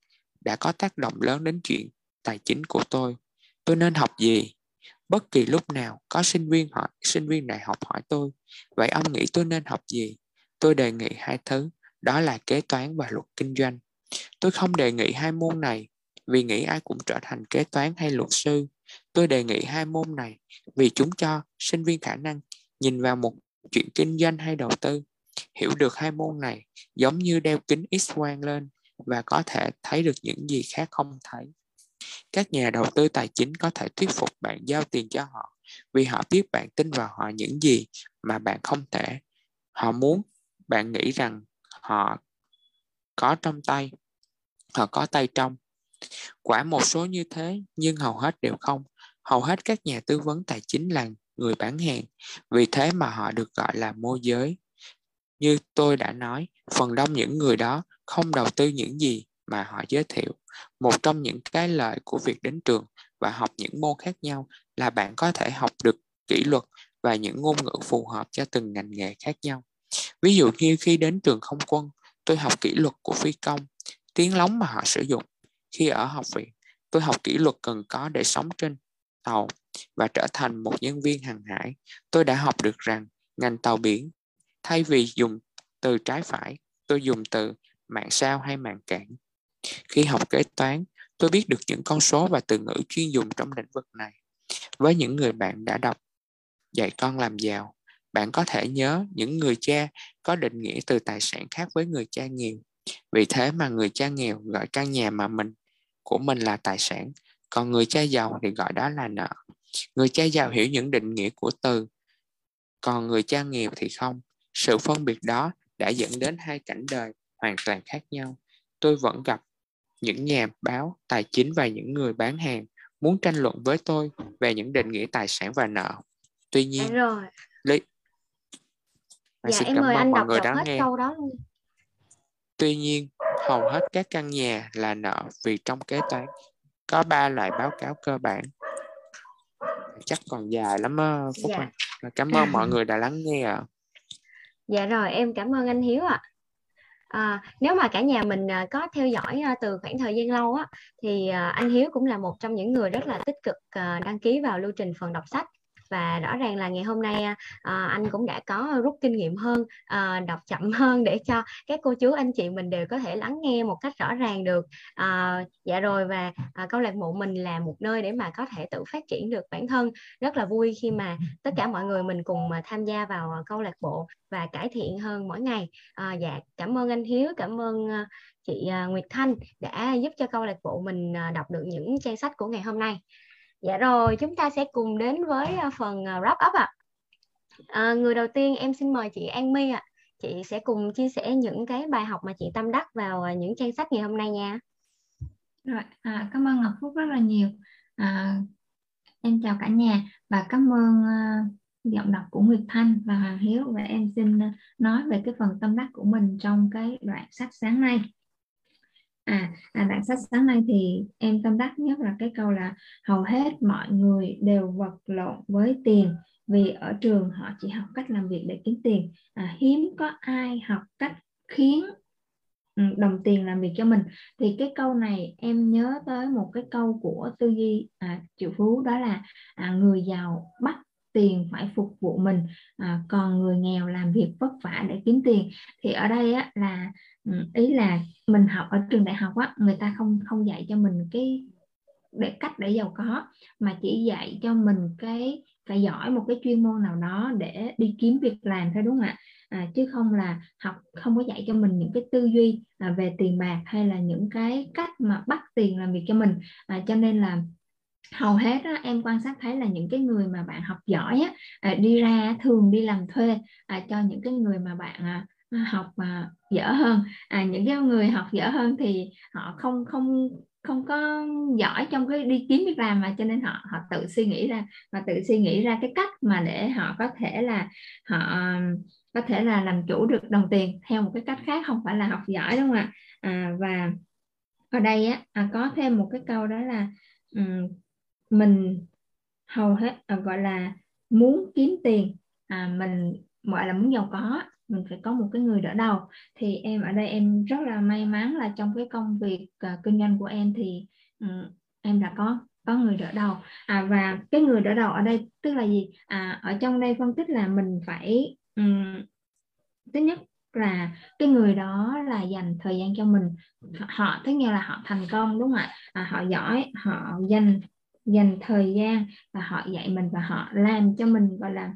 đã có tác động lớn đến chuyện tài chính của tôi. Tôi nên học gì? Bất kỳ lúc nào có sinh viên hỏi, sinh viên đại học hỏi tôi, vậy ông nghĩ tôi nên học gì? Tôi đề nghị hai thứ, đó là kế toán và luật kinh doanh. Tôi không đề nghị hai môn này vì nghĩ ai cũng trở thành kế toán hay luật sư. Tôi đề nghị hai môn này vì chúng cho sinh viên khả năng nhìn vào một chuyện kinh doanh hay đầu tư. Hiểu được hai môn này giống như đeo kính X-quang lên và có thể thấy được những gì khác không thấy. Các nhà đầu tư tài chính có thể thuyết phục bạn giao tiền cho họ vì họ biết bạn tin vào họ những gì mà bạn không thể. Họ muốn bạn nghĩ rằng họ có trong tay, họ có tay trong. Quả một số như thế, nhưng hầu hết đều không. Hầu hết các nhà tư vấn tài chính là người bán hàng, vì thế mà họ được gọi là môi giới. Như tôi đã nói, phần đông những người đó không đầu tư những gì mà họ giới thiệu. Một trong những cái lợi của việc đến trường và học những môn khác nhau là bạn có thể học được kỷ luật và những ngôn ngữ phù hợp cho từng ngành nghề khác nhau. Ví dụ như khi đến trường không quân, tôi học kỷ luật của phi công, tiếng lóng mà họ sử dụng. Khi ở học viện, tôi học kỷ luật cần có để sống trên tàu và trở thành một nhân viên hàng hải. Tôi đã học được rằng ngành tàu biển, thay vì dùng từ trái phải, tôi dùng từ mạn sao hay mạn cảng. Khi học kế toán, tôi biết được những con số và từ ngữ chuyên dùng trong lĩnh vực này. Với những người bạn đã đọc Dạy Con Làm Giàu, bạn có thể nhớ những người cha có định nghĩa từ tài sản khác với người cha nghèo. Vì thế mà người cha nghèo gọi căn nhà mà mình của mình là tài sản, còn người cha giàu thì gọi đó là nợ. Người cha giàu hiểu những định nghĩa của từ, còn người cha nghèo thì không. Sự phân biệt đó đã dẫn đến hai cảnh đời hoàn toàn khác nhau. Tôi vẫn gặp những nhà báo tài chính và những người bán hàng muốn tranh luận với tôi về những định nghĩa tài sản và nợ. Tuy nhiên, rồi. Lý... Dạ, xin em cảm ơn anh mọi đọc người đọc đã nghe. Câu đó luôn. Tuy nhiên, hầu hết các căn nhà là nợ vì trong kế toán có ba loại báo cáo cơ bản. Chắc còn dài lắm Phúc dạ. Anh. Cảm ơn mọi người đã lắng nghe ạ. Dạ rồi, em cảm ơn anh Hiếu ạ. À. À, nếu mà cả nhà mình có theo dõi từ khoảng thời gian lâu á, thì anh Hiếu cũng là một trong những người rất là tích cực đăng ký vào lưu trình phần đọc sách. Và rõ ràng là ngày hôm nay à, anh cũng đã có rút kinh nghiệm hơn, à, đọc chậm hơn để cho các cô chú anh chị mình đều có thể lắng nghe một cách rõ ràng được. à, Dạ rồi, và à, câu lạc bộ mình là một nơi để mà có thể tự phát triển được bản thân. Rất là vui khi mà tất cả mọi người mình cùng mà tham gia vào câu lạc bộ và cải thiện hơn mỗi ngày. à, Dạ, cảm ơn anh Hiếu, cảm ơn chị Nguyệt Thanh đã giúp cho câu lạc bộ mình đọc được những trang sách của ngày hôm nay. Dạ rồi, chúng ta sẽ cùng đến với phần wrap up ạ. À, người đầu tiên em xin mời chị An My ạ. À. Chị sẽ cùng chia sẻ những cái bài học mà chị tâm đắc vào những trang sách ngày hôm nay nha. Rồi, à, cảm ơn Ngọc Phúc rất là nhiều. À, em chào cả nhà và cảm ơn uh, giọng đọc của Nguyệt Thanh và Hoàng Hiếu. Và em xin nói về cái phần tâm đắc của mình trong cái đoạn sách sáng nay. À, à, đoạn sách sáng nay thì em tâm đắc nhất là cái câu là hầu hết mọi người đều vật lộn với tiền Vì ở trường họ chỉ học cách làm việc để kiếm tiền, à, hiếm có ai học cách khiến đồng tiền làm việc cho mình. Thì cái câu này em nhớ tới một cái câu của tư duy à, triệu phú, đó là à, người giàu bắt tiền phải phục vụ mình, à, còn người nghèo làm việc vất vả để kiếm tiền. Thì ở đây á, là ý là mình học ở trường đại học á, người ta không không dạy cho mình cái để cách để giàu có, mà chỉ dạy cho mình cái phải giỏi một cái chuyên môn nào đó để đi kiếm việc làm thôi, đúng không ạ? À, chứ không là học không có dạy cho mình những cái tư duy à, về tiền bạc hay là những cái cách mà bắt tiền làm việc cho mình. À, cho nên là hầu hết á, em quan sát thấy là những cái người mà bạn học giỏi á, à, đi ra thường đi làm thuê à, cho những cái người mà bạn à, học à, dở hơn. À, những cái người học dở hơn thì họ không không không có giỏi trong cái đi kiếm việc làm, mà cho nên họ họ tự suy nghĩ ra và tự suy nghĩ ra cái cách mà để họ có thể là họ có thể là làm chủ được đồng tiền theo một cái cách khác, không phải là học giỏi, đúng không ạ? À, và ở đây á, à, có thêm một cái câu đó là um, mình hầu hết à, gọi là muốn kiếm tiền, à, mình gọi là muốn giàu có, mình phải có một cái người đỡ đầu. Thì em ở đây em rất là may mắn là trong cái công việc uh, kinh doanh của em thì um, em đã có có người đỡ đầu. À, và cái người đỡ đầu ở đây tức là gì? À, ở trong đây phân tích là mình phải um, thứ nhất là cái người đó là dành thời gian cho mình, họ tức nghĩa là họ thành công, đúng không ạ? À, họ giỏi, họ dành dành thời gian và họ dạy mình và họ làm cho mình, gọi là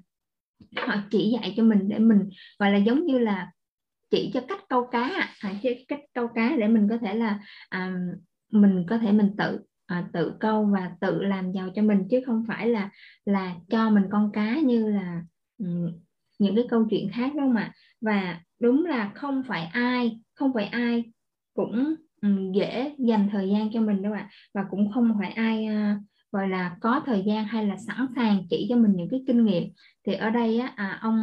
họ chỉ dạy cho mình để mình gọi là giống như là chỉ cho cách câu cá, à, cách câu cá để mình có thể là à, mình có thể mình tự à, tự câu và tự làm giàu cho mình, chứ không phải là là cho mình con cá như là um, những cái câu chuyện khác, đúng không ạ? Và đúng là không phải ai không phải ai cũng um, dễ dành thời gian cho mình, đúng không ạ? Và cũng không phải ai uh, gọi là có thời gian hay là sẵn sàng chỉ cho mình những cái kinh nghiệm. Thì ở đây á, à, ông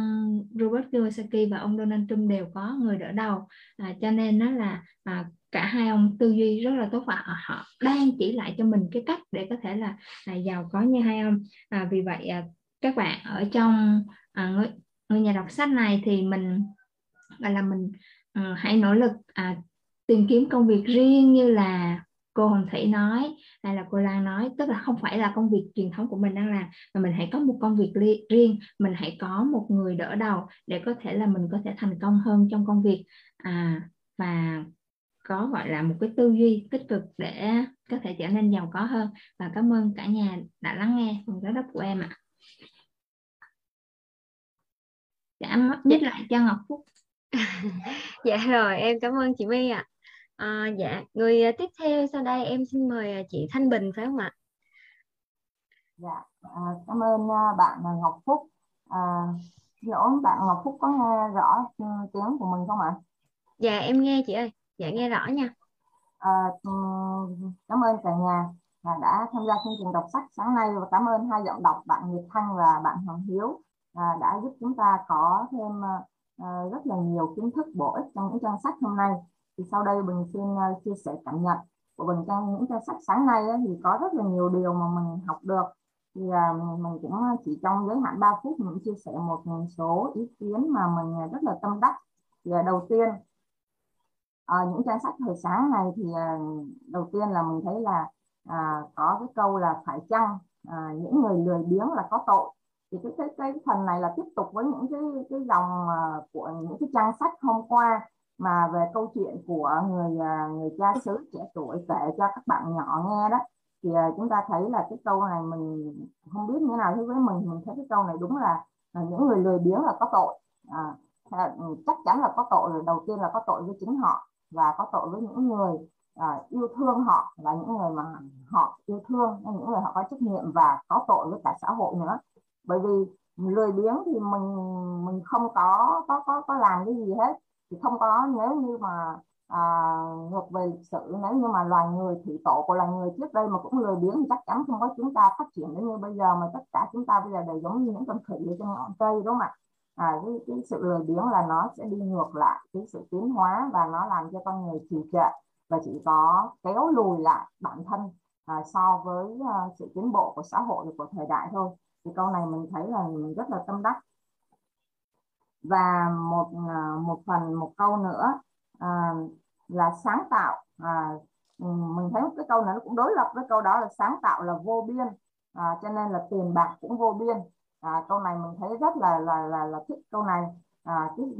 Robert Kiyosaki và ông Donald Trump đều có người đỡ đầu, à, cho nên nó là à, cả hai ông tư duy rất là tốt và họ đang chỉ lại cho mình cái cách để có thể là à, giàu có như hai ông. À, vì vậy à, các bạn ở trong à, người, người nhà đọc sách này thì mình gọi là mình à, hãy nỗ lực à, tìm kiếm công việc riêng như là cô Hồng Thủy nói hay là cô Lan nói, tức là không phải là công việc truyền thống của mình đang làm, mà mình hãy có một công việc riêng, mình hãy có một người đỡ đầu để có thể là mình có thể thành công hơn trong công việc, à, và có gọi là một cái tư duy tích cực để có thể trở nên giàu có hơn. Và cảm ơn cả nhà đã lắng nghe phần giải đáp của em ạ. Cảm ơn lại cho Ngọc Phúc. Dạ rồi, em cảm ơn chị My ạ. À, dạ, người tiếp theo sau đây em xin mời chị Thanh Bình, phải không ạ? Dạ, à, cảm ơn bạn Ngọc Phúc. À, lỗi bạn Ngọc Phúc có nghe rõ tiếng của mình không ạ? Dạ, em nghe chị ơi. Dạ, nghe rõ nha. À, cảm ơn cả nhà đã tham gia chương trình đọc sách sáng nay, và cảm ơn hai giọng đọc bạn Nguyệt Thanh và bạn Hoàng Hiếu đã giúp chúng ta có thêm rất là nhiều kiến thức bổ ích trong những trang sách hôm nay. Thì sau đây Bình xin chia sẻ cảm nhận của Bình trong những trang sách sáng nay ấy, thì có rất là nhiều điều mà mình học được. Thì mình cũng chỉ trong giới hạn ba phút mình chia sẻ một số ý kiến mà mình rất là tâm đắc. Thì đầu tiên ở những trang sách hồi sáng này thì đầu tiên là mình thấy là à, có cái câu là phải chăng à, những người lười biếng là có tội. Thì cái, cái, cái phần này là tiếp tục với những cái, cái dòng của những cái trang sách hôm qua, mà về câu chuyện của người người cha xứ trẻ tuổi kể cho các bạn nhỏ nghe đó. Thì chúng ta thấy là cái câu này mình không biết như nào, thế với mình mình thấy cái câu này đúng là những người lười biếng là có tội, à, chắc chắn là có tội rồi. Đầu tiên là có tội với chính họ và có tội với những người à, yêu thương họ và những người mà họ yêu thương, những người họ có trách nhiệm, và có tội với cả xã hội nữa. Bởi vì lười biếng thì mình mình không có có có, có làm cái gì hết. Thì không có, nếu như mà à, ngược về lịch sử, nếu như mà loài người thủy tổ của loài người trước đây mà cũng lười biếng thì chắc chắn không có chúng ta phát triển đến như bây giờ, mà tất cả chúng ta bây giờ đều giống như những con khỉ ở trên ngọn cây, đúng không ạ? À, cái, cái sự lười biếng là nó sẽ đi ngược lại cái sự tiến hóa, và nó làm cho con người trì trệ và chỉ có kéo lùi lại bản thân à, so với à, sự tiến bộ của xã hội và của thời đại thôi. Thì câu này mình thấy là mình rất là tâm đắc. Và một một phần một câu nữa à, là sáng tạo. À, mình thấy cái câu này nó cũng đối lập với câu đó là sáng tạo là vô biên, à, cho nên là tiền bạc cũng vô biên. À, câu này mình thấy rất là là là, là thích câu này. À, chứ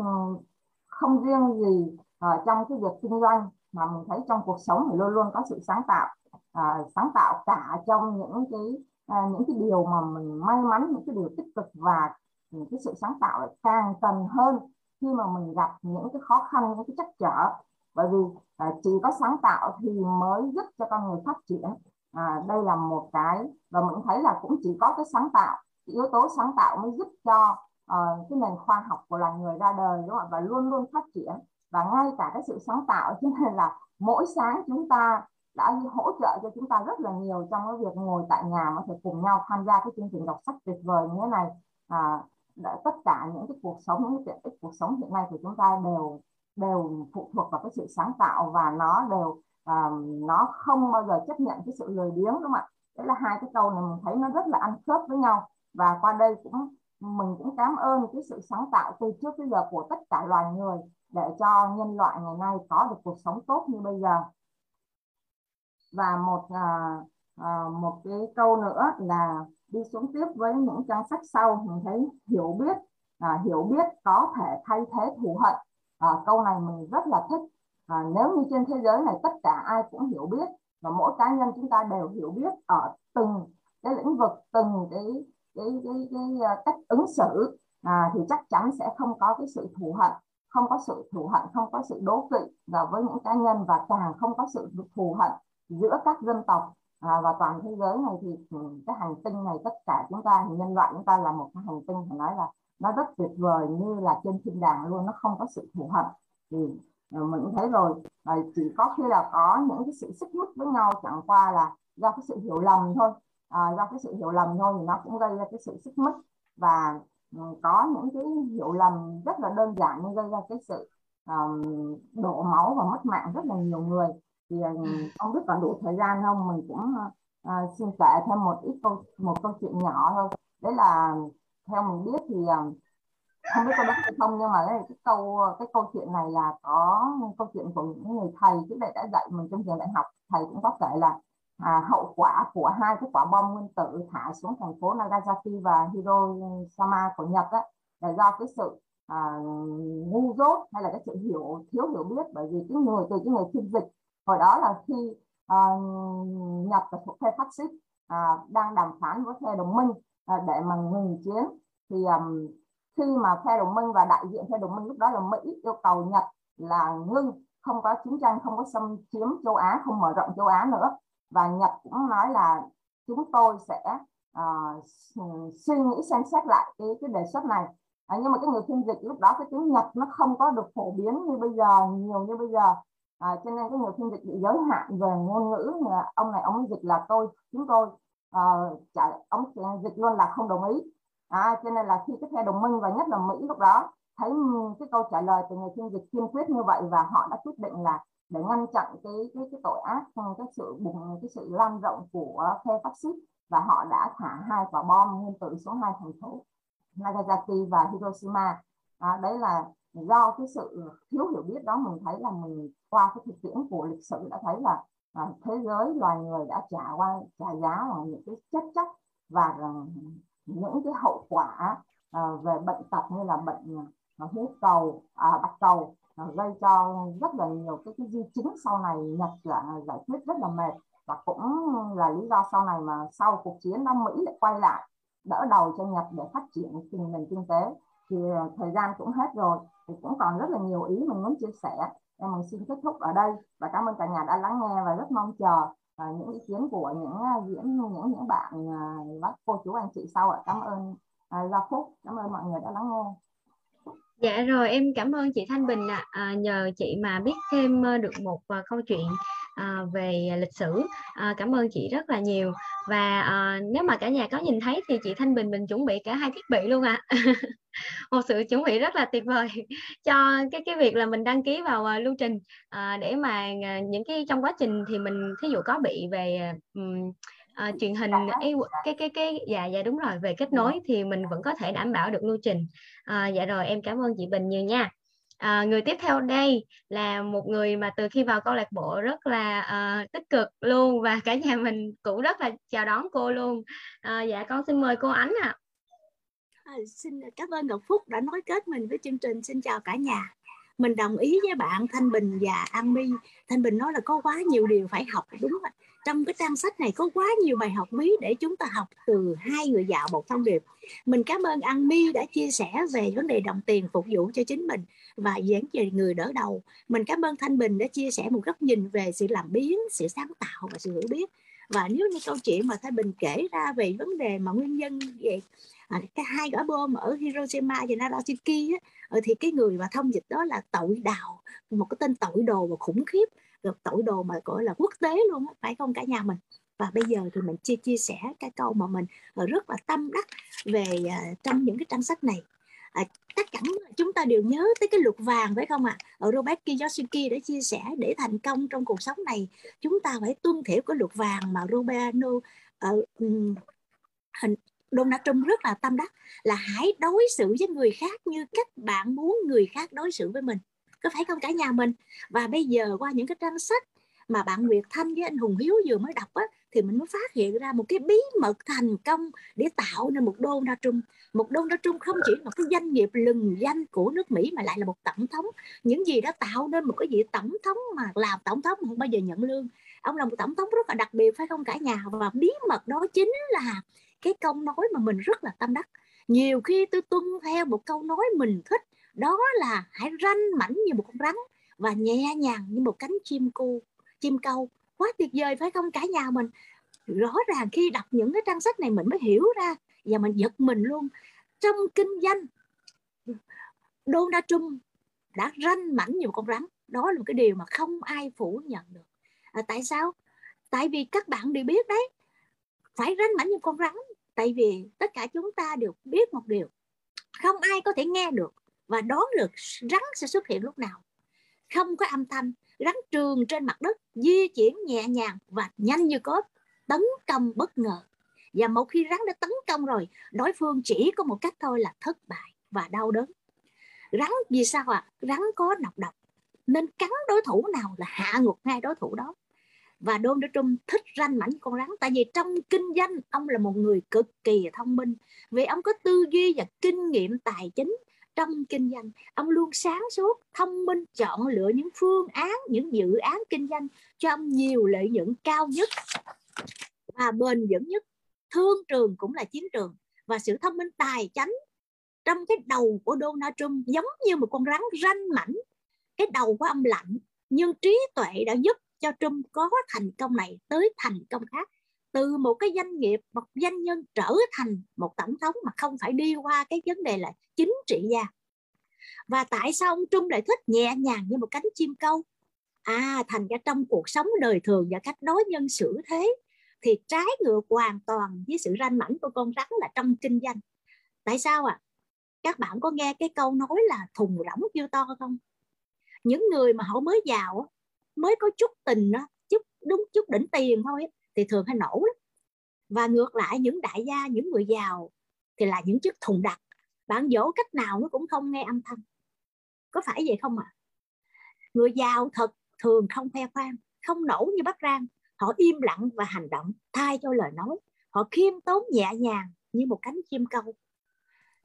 không riêng gì à, trong cái việc kinh doanh, mà mình thấy trong cuộc sống thì luôn luôn có sự sáng tạo, à, sáng tạo cả trong những cái à, những cái điều mà mình may mắn, những cái điều tích cực, và những cái sự sáng tạo càng cần hơn khi mà mình gặp những cái khó khăn, những cái trắc trở. Bởi vì à, chỉ có sáng tạo thì mới giúp cho con người phát triển. À, đây là một cái, và mình thấy là cũng chỉ có cái sáng tạo, cái yếu tố sáng tạo mới giúp cho uh, cái nền khoa học của loài người ra đời, đúng không? Và luôn luôn phát triển. Và ngay cả cái sự sáng tạo, cho nên là mỗi sáng chúng ta đã hỗ trợ cho chúng ta rất là nhiều trong cái việc ngồi tại nhà mà thể cùng nhau tham gia cái chương trình đọc sách tuyệt vời như thế này. À, để tất cả những cái cuộc sống, những tiện ích cuộc sống hiện nay của chúng ta đều đều phụ thuộc vào cái sự sáng tạo, và nó đều uh, nó không bao giờ chấp nhận cái sự lười biếng, đúng không ạ? Đấy là hai cái câu này mình thấy nó rất là ăn khớp với nhau. Và qua đây cũng mình cũng cảm ơn cái sự sáng tạo từ trước tới giờ của tất cả loài người để cho nhân loại ngày nay có được cuộc sống tốt như bây giờ. Và một uh, uh, một cái câu nữa là đi xuống tiếp với những trang sách sau, mình thấy hiểu biết uh, hiểu biết có thể thay thế thù hận. Uh, câu này mình rất là thích. Uh, nếu như trên thế giới này tất cả ai cũng hiểu biết, và mỗi cá nhân chúng ta đều hiểu biết ở từng cái lĩnh vực, từng cái cái cái, cái cách ứng xử, à, thì chắc chắn sẽ không có cái sự thù hận, không có sự thù hận, không có sự đố kỵ và với những cá nhân, và càng không có sự thù hận giữa các dân tộc. À, và toàn thế giới này thì cái hành tinh này tất cả chúng ta, nhân loại chúng ta là một cái hành tinh phải nói là nó rất tuyệt vời, như là trên thiên đàng luôn, nó không có sự thù hận. Thì mình cũng thấy rồi, chỉ có khi là có những cái sự xích mích với nhau chẳng qua là do cái sự hiểu lầm thôi. À, do cái sự hiểu lầm thôi thì nó cũng gây ra cái sự xích mích, và có những cái hiểu lầm rất là đơn giản nhưng gây ra cái sự um, đổ máu và mất mạng rất là nhiều người. Thì không biết còn đủ thời gian không, mình cũng uh, xin kể thêm một ít câu một câu chuyện nhỏ thôi. Đấy là theo mình biết thì um, không biết có đúng hay không, nhưng mà cái câu cái câu chuyện này là có câu chuyện của những người thầy trước đây đã dạy mình trong trường đại học. Thầy cũng có kể là À, hậu quả của hai cái quả bom nguyên tử thả xuống thành phố Nagasaki và Hiroshima của Nhật ấy, là do cái sự à, ngu dốt hay là cái sự hiểu thiếu hiểu biết. Bởi vì cái người từ cái người phiên dịch hồi đó là khi à, Nhật và thuộc phe phát xít à, đang đàm phán với phe đồng minh à, để mà ngừng chiến, thì à, khi mà phe đồng minh và đại diện phe đồng minh lúc đó là Mỹ yêu cầu Nhật là ngưng, không có chiến tranh, không có xâm chiếm châu Á, không mở rộng châu Á nữa. Và Nhật cũng nói là chúng tôi sẽ uh, suy nghĩ xem xét lại cái, cái đề xuất này. À, nhưng mà cái người phiên dịch lúc đó cái tiếng Nhật nó không có được phổ biến như bây giờ, nhiều như bây giờ. À, cho nên cái người phiên dịch bị giới hạn về ngôn ngữ. Ông này ông dịch là tôi, chúng tôi, uh, chả, ông dịch luôn là không đồng ý. À, cho nên là khi cái phe đồng minh và nhất là Mỹ lúc đó thấy cái câu trả lời từ người phiên dịch kiên quyết như vậy, và họ đã quyết định là để ngăn chặn cái cái cái tội ác, cái sự bùng cái sự lan rộng của phe phát xít, và họ đã thả hai quả bom nguyên tử xuống hai thành phố Nagasaki và Hiroshima. À, đấy là do cái sự thiếu hiểu biết đó. Mình thấy là mình qua cái thực tiễn của lịch sử đã thấy là à, thế giới loài người đã trả qua trả giá bằng những cái chết chóc và những cái hậu quả à, về bệnh tật như là bệnh huyết cầu, à, bạch cầu, gây cho rất là nhiều cái, cái di chứng sau này Nhật là giải quyết rất là mệt. Và cũng là lý do sau này mà sau cuộc chiến đó Mỹ lại quay lại đỡ đầu cho Nhật để phát triển tình nền kinh tế. Thì thời gian cũng hết rồi, thì cũng còn rất là nhiều ý mình muốn chia sẻ, nên mình xin kết thúc ở đây. Và cảm ơn cả nhà đã lắng nghe, và rất mong chờ những ý kiến của những diễn những những bạn bác cô chú anh chị sau ạ. Cảm ơn Gia Phúc, cảm ơn mọi người đã lắng nghe. Dạ rồi, em cảm ơn chị Thanh Bình ạ. À, nhờ chị mà biết thêm được một uh, câu chuyện uh, về lịch sử. Uh, cảm ơn chị rất là nhiều. Và uh, nếu mà cả nhà có nhìn thấy thì chị Thanh Bình mình chuẩn bị cả hai thiết bị luôn ạ. À. Một sự chuẩn bị rất là tuyệt vời cho cái cái việc là mình đăng ký vào uh, lưu trình uh, để mà uh, những cái trong quá trình thì mình thí dụ có bị về uh, à, truyền hình ấy, cái cái cái dạ dạ đúng rồi, về kết nối thì mình vẫn có thể đảm bảo được lưu trình. À, dạ rồi, em cảm ơn chị Bình nhiều nha. À, người tiếp theo đây là một người mà từ khi vào câu lạc bộ rất là uh, tích cực luôn, và cả nhà mình cũng rất là chào đón cô luôn. À, dạ con xin mời cô Ánh ạ. À. À, xin cảm ơn Ngọc Phúc đã nối kết mình với chương trình. Xin chào cả nhà. Mình đồng ý với bạn Thanh Bình và An My. Thanh Bình nói là có quá nhiều điều phải học, đúng rồi. Trong cái trang sách này có quá nhiều bài học quý để chúng ta học từ hai người giàu một thông điệp. Mình cảm ơn An My đã chia sẻ về vấn đề đồng tiền phục vụ cho chính mình và dán về người đỡ đầu. Mình cảm ơn Thanh Bình đã chia sẻ một góc nhìn về sự làm biến, sự sáng tạo và sự hiểu biết. Và nếu như câu chuyện mà Thanh Bình kể ra về vấn đề mà nguyên nhân về à, cái hai quả bom ở Hiroshima và Nagasaki á, thì cái người mà thông dịch đó là tội đào, một cái tên tội đồ và khủng khiếp, được tội đồ mà gọi là quốc tế luôn á, phải không cả nhà mình? Và bây giờ thì mình chia chia sẻ cái câu mà mình rất là tâm đắc về uh, trong những cái trang sách này. À, tất cả chúng ta đều nhớ tới cái luật vàng, phải không ạ? À? Robert Kiyosaki đã chia sẻ để thành công trong cuộc sống này chúng ta phải tuân theo cái luật vàng mà Robert uh, um, Donald Trump rất là tâm đắc, là hãy đối xử với người khác như cách bạn muốn người khác đối xử với mình, có phải không cả nhà mình? Và bây giờ qua những cái trang sách mà bạn Nguyệt Thanh với anh Hùng Hiếu vừa mới đọc á, thì mình mới phát hiện ra một cái bí mật thành công để tạo nên một Donald Trump. Một Donald Trump không chỉ một cái doanh nghiệp lừng danh của nước Mỹ mà lại là một tổng thống. Những gì đã tạo nên một cái vị tổng thống mà làm tổng thống không bao giờ nhận lương. Ông là một tổng thống rất là đặc biệt, phải không cả nhà? Và bí mật đó chính là cái câu nói mà mình rất là tâm đắc. Nhiều khi tôi tuân theo một câu nói mình thích, đó là hãy ranh mảnh như một con rắn và nhẹ nhàng như một cánh chim cu, chim câu. Quá tuyệt vời, phải không cả nhà mình? Rõ ràng khi đọc những cái trang sách này mình mới hiểu ra và mình giật mình luôn. Trong kinh doanh, Donald Trump đã ranh mảnh như một con rắn. Đó là một cái điều mà không ai phủ nhận được. À, tại sao? Tại vì các bạn đều biết đấy, phải ranh mảnh như con rắn. Tại vì tất cả chúng ta đều biết một điều, không ai có thể nghe được và đoán được rắn sẽ xuất hiện lúc nào. Không có âm thanh, rắn trườn trên mặt đất, di chuyển nhẹ nhàng và nhanh như cốt, tấn công bất ngờ. Và một khi rắn đã tấn công rồi, đối phương chỉ có một cách thôi là thất bại và đau đớn. Rắn vì sao ạ? À? Rắn có nọc độc, nên cắn đối thủ nào là hạ ngục ngay đối thủ đó. Và Donald Trump thích ranh mảnh con rắn. Tại vì trong kinh doanh, ông là một người cực kỳ thông minh. Vì ông có tư duy và kinh nghiệm tài chính trong kinh doanh. Ông luôn sáng suốt, thông minh, chọn lựa những phương án, những dự án kinh doanh cho ông nhiều lợi nhuận cao nhất và bền vững nhất. Thương trường cũng là chiến trường. Và sự thông minh tài chính trong cái đầu của Donald Trump giống như một con rắn ranh mảnh. Cái đầu của ông lạnh, nhưng trí tuệ đã giúp cho Trump có thành công này tới thành công khác. Từ một cái doanh nghiệp, một doanh nhân trở thành một tổng thống mà không phải đi qua cái vấn đề là chính trị gia. Và tại sao ông Trump lại thích nhẹ nhàng như một cánh chim câu? À, thành ra trong cuộc sống đời thường và cách đối nhân xử thế thì trái ngược hoàn toàn với sự ranh mãnh của con rắn là trong kinh doanh. Tại sao ạ? À? Các bạn có nghe cái câu nói là thùng rỗng kêu to không? Những người mà họ mới giàu, mới có chút tình, chút đúng chút đỉnh tiền thôi thì thường hay nổ lắm. Và ngược lại những đại gia, những người giàu thì là những chiếc thùng đặc, bạn dỗ cách nào nó cũng không nghe âm thanh, có phải vậy không ạ? À? Người giàu thật thường không khoe khoang, không nổ như bắp rang, họ im lặng và hành động thay cho lời nói, họ khiêm tốn nhẹ nhàng như một cánh chim câu.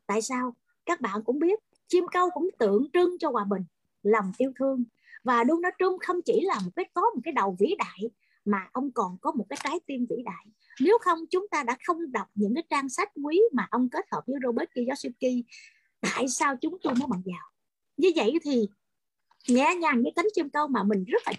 Tại sao? Các bạn cũng biết chim câu cũng tượng trưng cho hòa bình, lòng yêu thương. Và Donald Trump không chỉ là một cái có một cái đầu vĩ đại mà ông còn có một cái trái tim vĩ đại. Nếu không chúng ta đã không đọc những cái trang sách quý mà ông kết hợp với Robert Kiyosaki. Tại sao chúng tôi mới bằng giàu? Như vậy thì nhẹ nhàng với cánh chim câu, mà mình rất là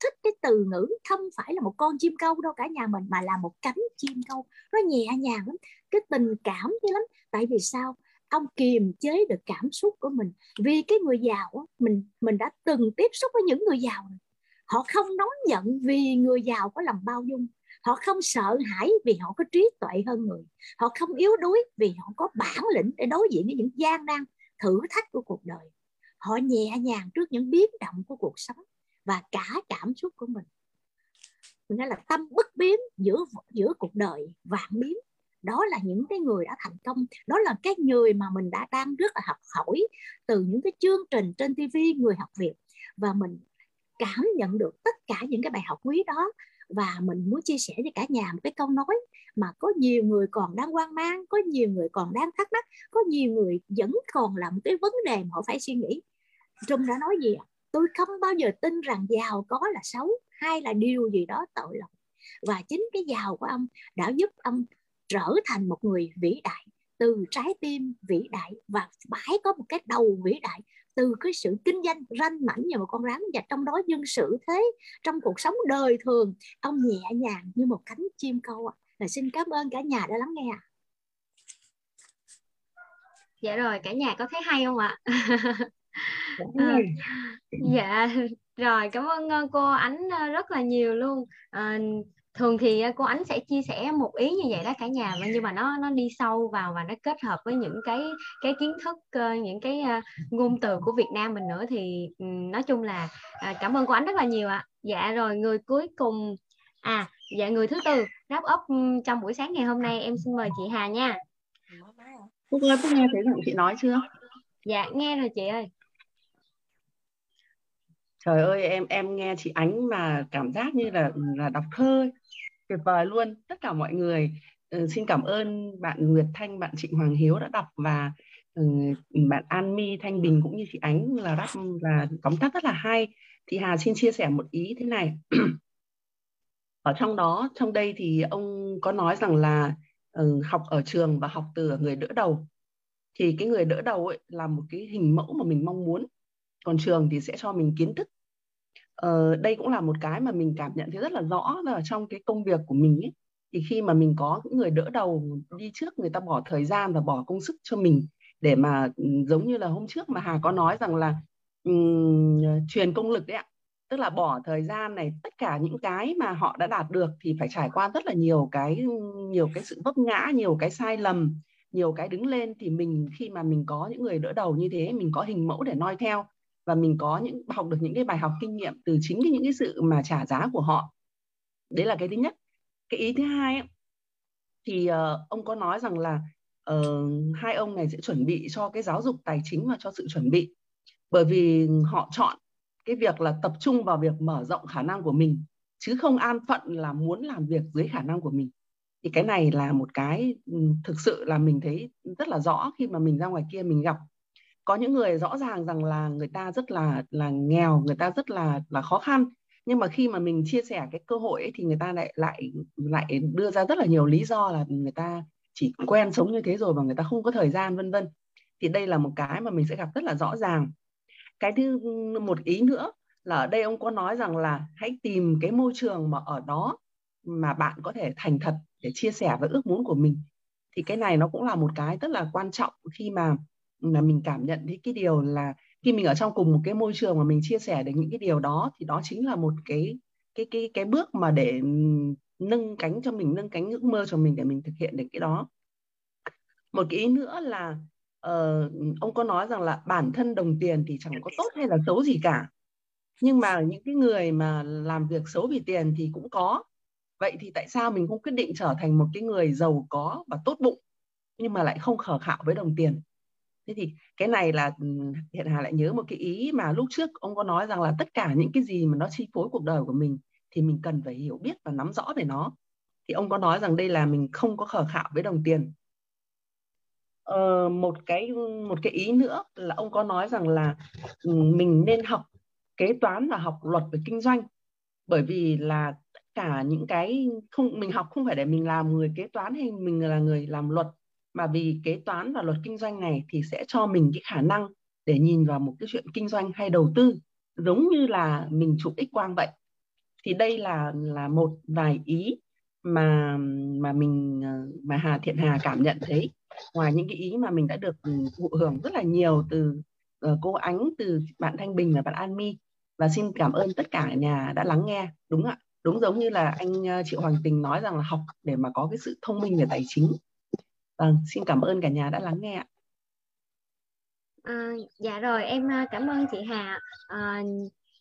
thích cái từ ngữ không phải là một con chim câu đâu cả nhà mình, mà là một cánh chim câu. Nó nhẹ nhàng lắm, cái tình cảm thế lắm. Tại vì sao? Ông kiềm chế được cảm xúc của mình. Vì cái người giàu, mình mình đã từng tiếp xúc với những người giàu, họ không nóng giận vì người giàu có lòng bao dung, họ không sợ hãi vì họ có trí tuệ hơn người, họ không yếu đuối vì họ có bản lĩnh để đối diện với những gian nan thử thách của cuộc đời, họ nhẹ nhàng trước những biến động của cuộc sống và cả cảm xúc của mình. Mình nói là tâm bất biến giữa, giữa cuộc đời vạn biến. Đó là những cái người đã thành công. Đó là cái người mà mình đã đang rất là học hỏi từ những cái chương trình trên ti vi Người Học Việt. Và mình cảm nhận được tất cả những cái bài học quý đó. Và mình muốn chia sẻ với cả nhà một cái câu nói mà có nhiều người còn đang hoang mang, có nhiều người còn đang thắc mắc, có nhiều người vẫn còn là một cái vấn đề mà họ phải suy nghĩ. Trung đã nói gì ạ? Tôi không bao giờ tin rằng giàu có là xấu hay là điều gì đó tội lỗi. Và chính cái giàu của ông đã giúp ông trở thành một người vĩ đại, từ trái tim vĩ đại, và phải có một cái đầu vĩ đại, từ cái sự kinh doanh ranh mảnh như một con rắn, và trong đó nhân sự thế, trong cuộc sống đời thường ông nhẹ nhàng như một cánh chim câu ạ. Và xin cảm ơn cả nhà đã lắng nghe ạ. Dạ rồi, cả nhà có thấy hay không ạ? À, dạ rồi, cảm ơn cô Ánh rất là nhiều luôn. À, thường thì cô Ánh sẽ chia sẻ một ý như vậy đó cả nhà, nhưng mà nó nó đi sâu vào và nó kết hợp với những cái cái kiến thức, những cái ngôn từ của Việt Nam mình nữa, thì nói chung là cảm ơn cô Ánh rất là nhiều ạ. Dạ rồi, người cuối cùng à dạ người thứ tư wrap up trong buổi sáng ngày hôm nay, em xin mời chị Hà nha. Phúc ơi, Phúc nghe thấy giọng chị nói chưa? Dạ nghe rồi chị ơi. Trời ơi, em em nghe chị Ánh mà cảm giác như là là đọc thơ, tuyệt vời luôn. Tất cả mọi người, uh, xin cảm ơn bạn Nguyệt Thanh, bạn Trịnh Hoàng Hiếu đã đọc, và uh, bạn An My, Thanh Bình cũng như chị Ánh là đọc và tóm tắt rất là hay. Thì Hà xin chia sẻ một ý thế này. Ở trong đó, trong đây thì ông có nói rằng là uh, học ở trường và học từ người đỡ đầu. Thì cái người đỡ đầu ấy là một cái hình mẫu mà mình mong muốn. Còn trường thì sẽ cho mình kiến thức. Ờ, đây cũng là một cái mà mình cảm nhận thấy rất là rõ là trong cái công việc của mình ấy, thì khi mà mình có những người đỡ đầu đi trước, người ta bỏ thời gian và bỏ công sức cho mình để mà giống như là hôm trước mà Hà có nói rằng là um, truyền công lực đấy ạ. Tức là bỏ thời gian này, tất cả những cái mà họ đã đạt được thì phải trải qua rất là nhiều cái, nhiều cái sự vấp ngã, nhiều cái sai lầm, nhiều cái đứng lên. Thì mình khi mà mình có những người đỡ đầu như thế, mình có hình mẫu để noi theo, và mình có những học được những cái bài học kinh nghiệm từ chính cái, những cái sự mà trả giá của họ. Đấy là cái thứ nhất. Cái ý thứ hai ấy, thì uh, ông có nói rằng là uh, hai ông này sẽ chuẩn bị cho cái giáo dục tài chính và cho sự chuẩn bị. Bởi vì họ chọn cái việc là tập trung vào việc mở rộng khả năng của mình, chứ không an phận là muốn làm việc dưới khả năng của mình. Thì cái này là một cái thực sự là mình thấy rất là rõ khi mà mình ra ngoài kia mình gặp. Có những người rõ ràng rằng là người ta rất là, là nghèo, người ta rất là, là khó khăn. Nhưng mà khi mà mình chia sẻ cái cơ hội ấy, thì người ta lại, lại, lại đưa ra rất là nhiều lý do là người ta chỉ quen sống như thế rồi và người ta không có thời gian vân vân. Thì đây là một cái mà mình sẽ gặp rất là rõ ràng. Cái thứ một ý nữa là ở đây ông có nói rằng là hãy tìm cái môi trường mà ở đó mà bạn có thể thành thật để chia sẻ với ước muốn của mình. Thì cái này nó cũng là một cái rất là quan trọng khi mà là mình cảm nhận thấy cái điều là khi mình ở trong cùng một cái môi trường mà mình chia sẻ được những cái điều đó, thì đó chính là một cái cái cái cái bước mà để nâng cánh cho mình, nâng cánh ước mơ cho mình để mình thực hiện được cái đó. Một cái ý nữa là uh, ông có nói rằng là bản thân đồng tiền thì chẳng có tốt hay là xấu gì cả, nhưng mà những cái người mà làm việc xấu vì tiền thì cũng có. Vậy thì tại sao mình không quyết định trở thành một cái người giàu có và tốt bụng nhưng mà lại không khờ khạo với đồng tiền? Thế thì cái này là Thiện Hà lại nhớ một cái ý mà lúc trước ông có nói rằng là tất cả những cái gì mà nó chi phối cuộc đời của mình thì mình cần phải hiểu biết và nắm rõ về nó. Thì ông có nói rằng đây là mình không có khờ khạo với đồng tiền. Ờ, một cái một cái ý nữa là ông có nói rằng là mình nên học kế toán và học luật về kinh doanh, bởi vì là tất cả những cái không mình học không phải để mình làm người kế toán hay mình là người làm luật, mà vì kế toán và luật kinh doanh này thì sẽ cho mình cái khả năng để nhìn vào một cái chuyện kinh doanh hay đầu tư giống như là mình chụp X quang vậy. Thì đây là là một vài ý mà mà mình mà Hà Thiện Hà cảm nhận thấy, ngoài những cái ý mà mình đã được thụ hưởng rất là nhiều từ uh, cô Ánh, từ bạn Thanh Bình và bạn An My. Và xin cảm ơn tất cả nhà đã lắng nghe. Đúng ạ, đúng giống như là anh Triệu Hoàng Tình nói rằng là học để mà có cái sự thông minh về tài chính. Vâng, xin cảm ơn cả nhà đã lắng nghe ạ. À, dạ rồi, em cảm ơn chị Hà. À,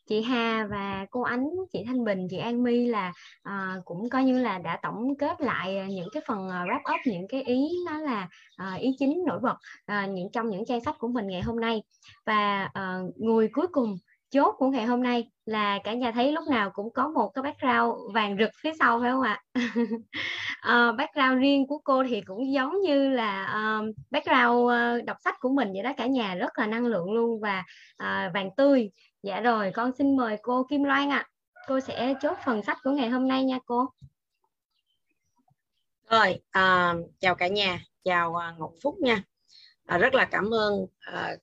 chị Hà và cô Ánh, chị Thanh Bình, chị An My là à, cũng coi như là đã tổng kết lại những cái phần wrap up, những cái ý nó là à, ý chính nổi bật à, những trong những trang sách của mình ngày hôm nay. Và à, người cuối cùng chốt của ngày hôm nay là cả nhà thấy lúc nào cũng có một cái background vàng rực phía sau, phải không ạ? à, background riêng của cô thì cũng giống như là uh, background uh, đọc sách của mình vậy đó cả nhà, rất là năng lượng luôn và uh, vàng tươi. Dạ rồi, con xin mời cô Kim Loan ạ. À. Cô sẽ chốt phần sách của ngày hôm nay nha cô. Rồi, uh, chào cả nhà, chào uh, Ngọc Phúc nha. Uh, rất là cảm ơn uh,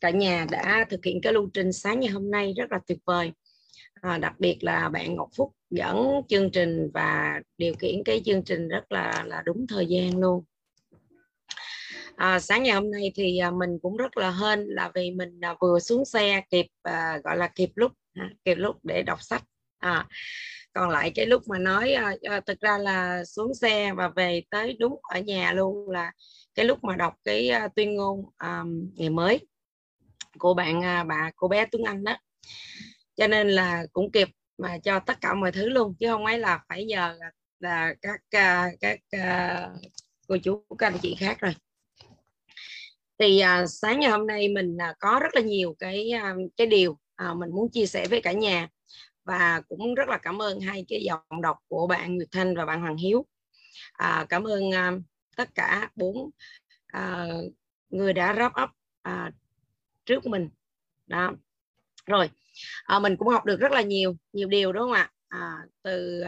cả nhà đã thực hiện cái lưu trình sáng ngày hôm nay rất là tuyệt vời, à, đặc biệt là bạn Ngọc Phúc dẫn chương trình và điều khiển cái chương trình rất là là đúng thời gian luôn. à, sáng ngày hôm nay thì mình cũng rất là hên là vì mình vừa xuống xe kịp, à, gọi là kịp lúc kịp lúc để đọc sách. à, còn lại cái lúc mà nói à, thực ra là xuống xe và về tới đúng ở nhà luôn là cái lúc mà đọc cái tuyên ngôn à, ngày mới của bạn bà cô bé Tuấn Anh đó, cho nên là cũng kịp mà cho tất cả mọi thứ luôn, chứ không ấy là phải giờ là, là các các uh, cô chú các anh chị khác rồi. Thì uh, sáng ngày hôm nay mình uh, có rất là nhiều cái uh, cái điều uh, mình muốn chia sẻ với cả nhà, và cũng rất là cảm ơn hai cái giọng đọc của bạn Nguyệt Thanh và bạn Hoàng Hiếu. Uh, cảm ơn uh, tất cả bốn uh, người đã wrap up uh, trước mình đó. Rồi à, mình cũng học được rất là nhiều nhiều điều đúng không ạ? à, từ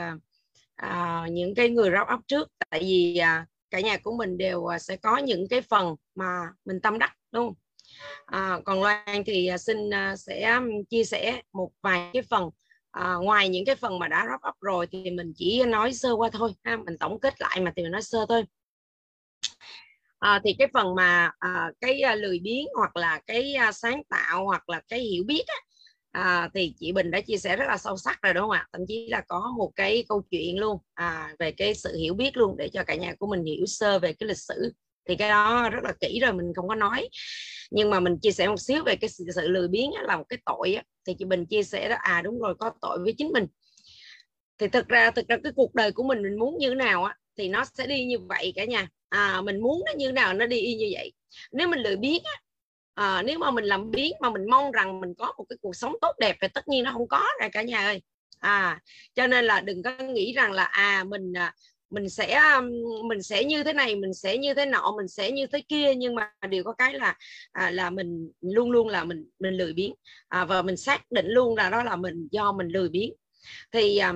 à, những cái người wrap up trước, tại vì à, cả nhà của mình đều à, sẽ có những cái phần mà mình tâm đắc đúng không? À, còn Loan thì à, xin à, sẽ chia sẻ một vài cái phần à, ngoài những cái phần mà đã wrap up rồi thì mình chỉ nói sơ qua thôi ha, mình tổng kết lại mà thì mình nói sơ thôi. À, thì cái phần mà à, cái à, lười biếng hoặc là cái à, sáng tạo hoặc là cái hiểu biết á, à, thì chị Bình đã chia sẻ rất là sâu sắc rồi đúng không ạ? Thậm chí là có một cái câu chuyện luôn à, về cái sự hiểu biết luôn để cho cả nhà của mình hiểu sơ về cái lịch sử, thì cái đó rất là kỹ rồi mình không có nói, nhưng mà mình chia sẻ một xíu về cái sự, sự lười biếng á, là một cái tội á. Thì chị Bình chia sẻ đó, à đúng rồi, có tội với chính mình. Thì thực ra thực ra cái cuộc đời của mình mình muốn như thế nào á thì nó sẽ đi như vậy cả nhà. À, mình muốn nó như nào nó đi y như vậy. Nếu mình lười biếng á, à, nếu mà mình làm biếng mà mình mong rằng mình có một cái cuộc sống tốt đẹp thì tất nhiên nó không có rồi cả nhà ơi. À, cho nên là đừng có nghĩ rằng là à mình mình sẽ mình sẽ như thế này, mình sẽ như thế nọ, mình sẽ như thế kia, nhưng mà điều có cái là à, là mình luôn luôn là mình mình lười biếng, à, và mình xác định luôn là đó là mình do mình lười biếng. Thì à,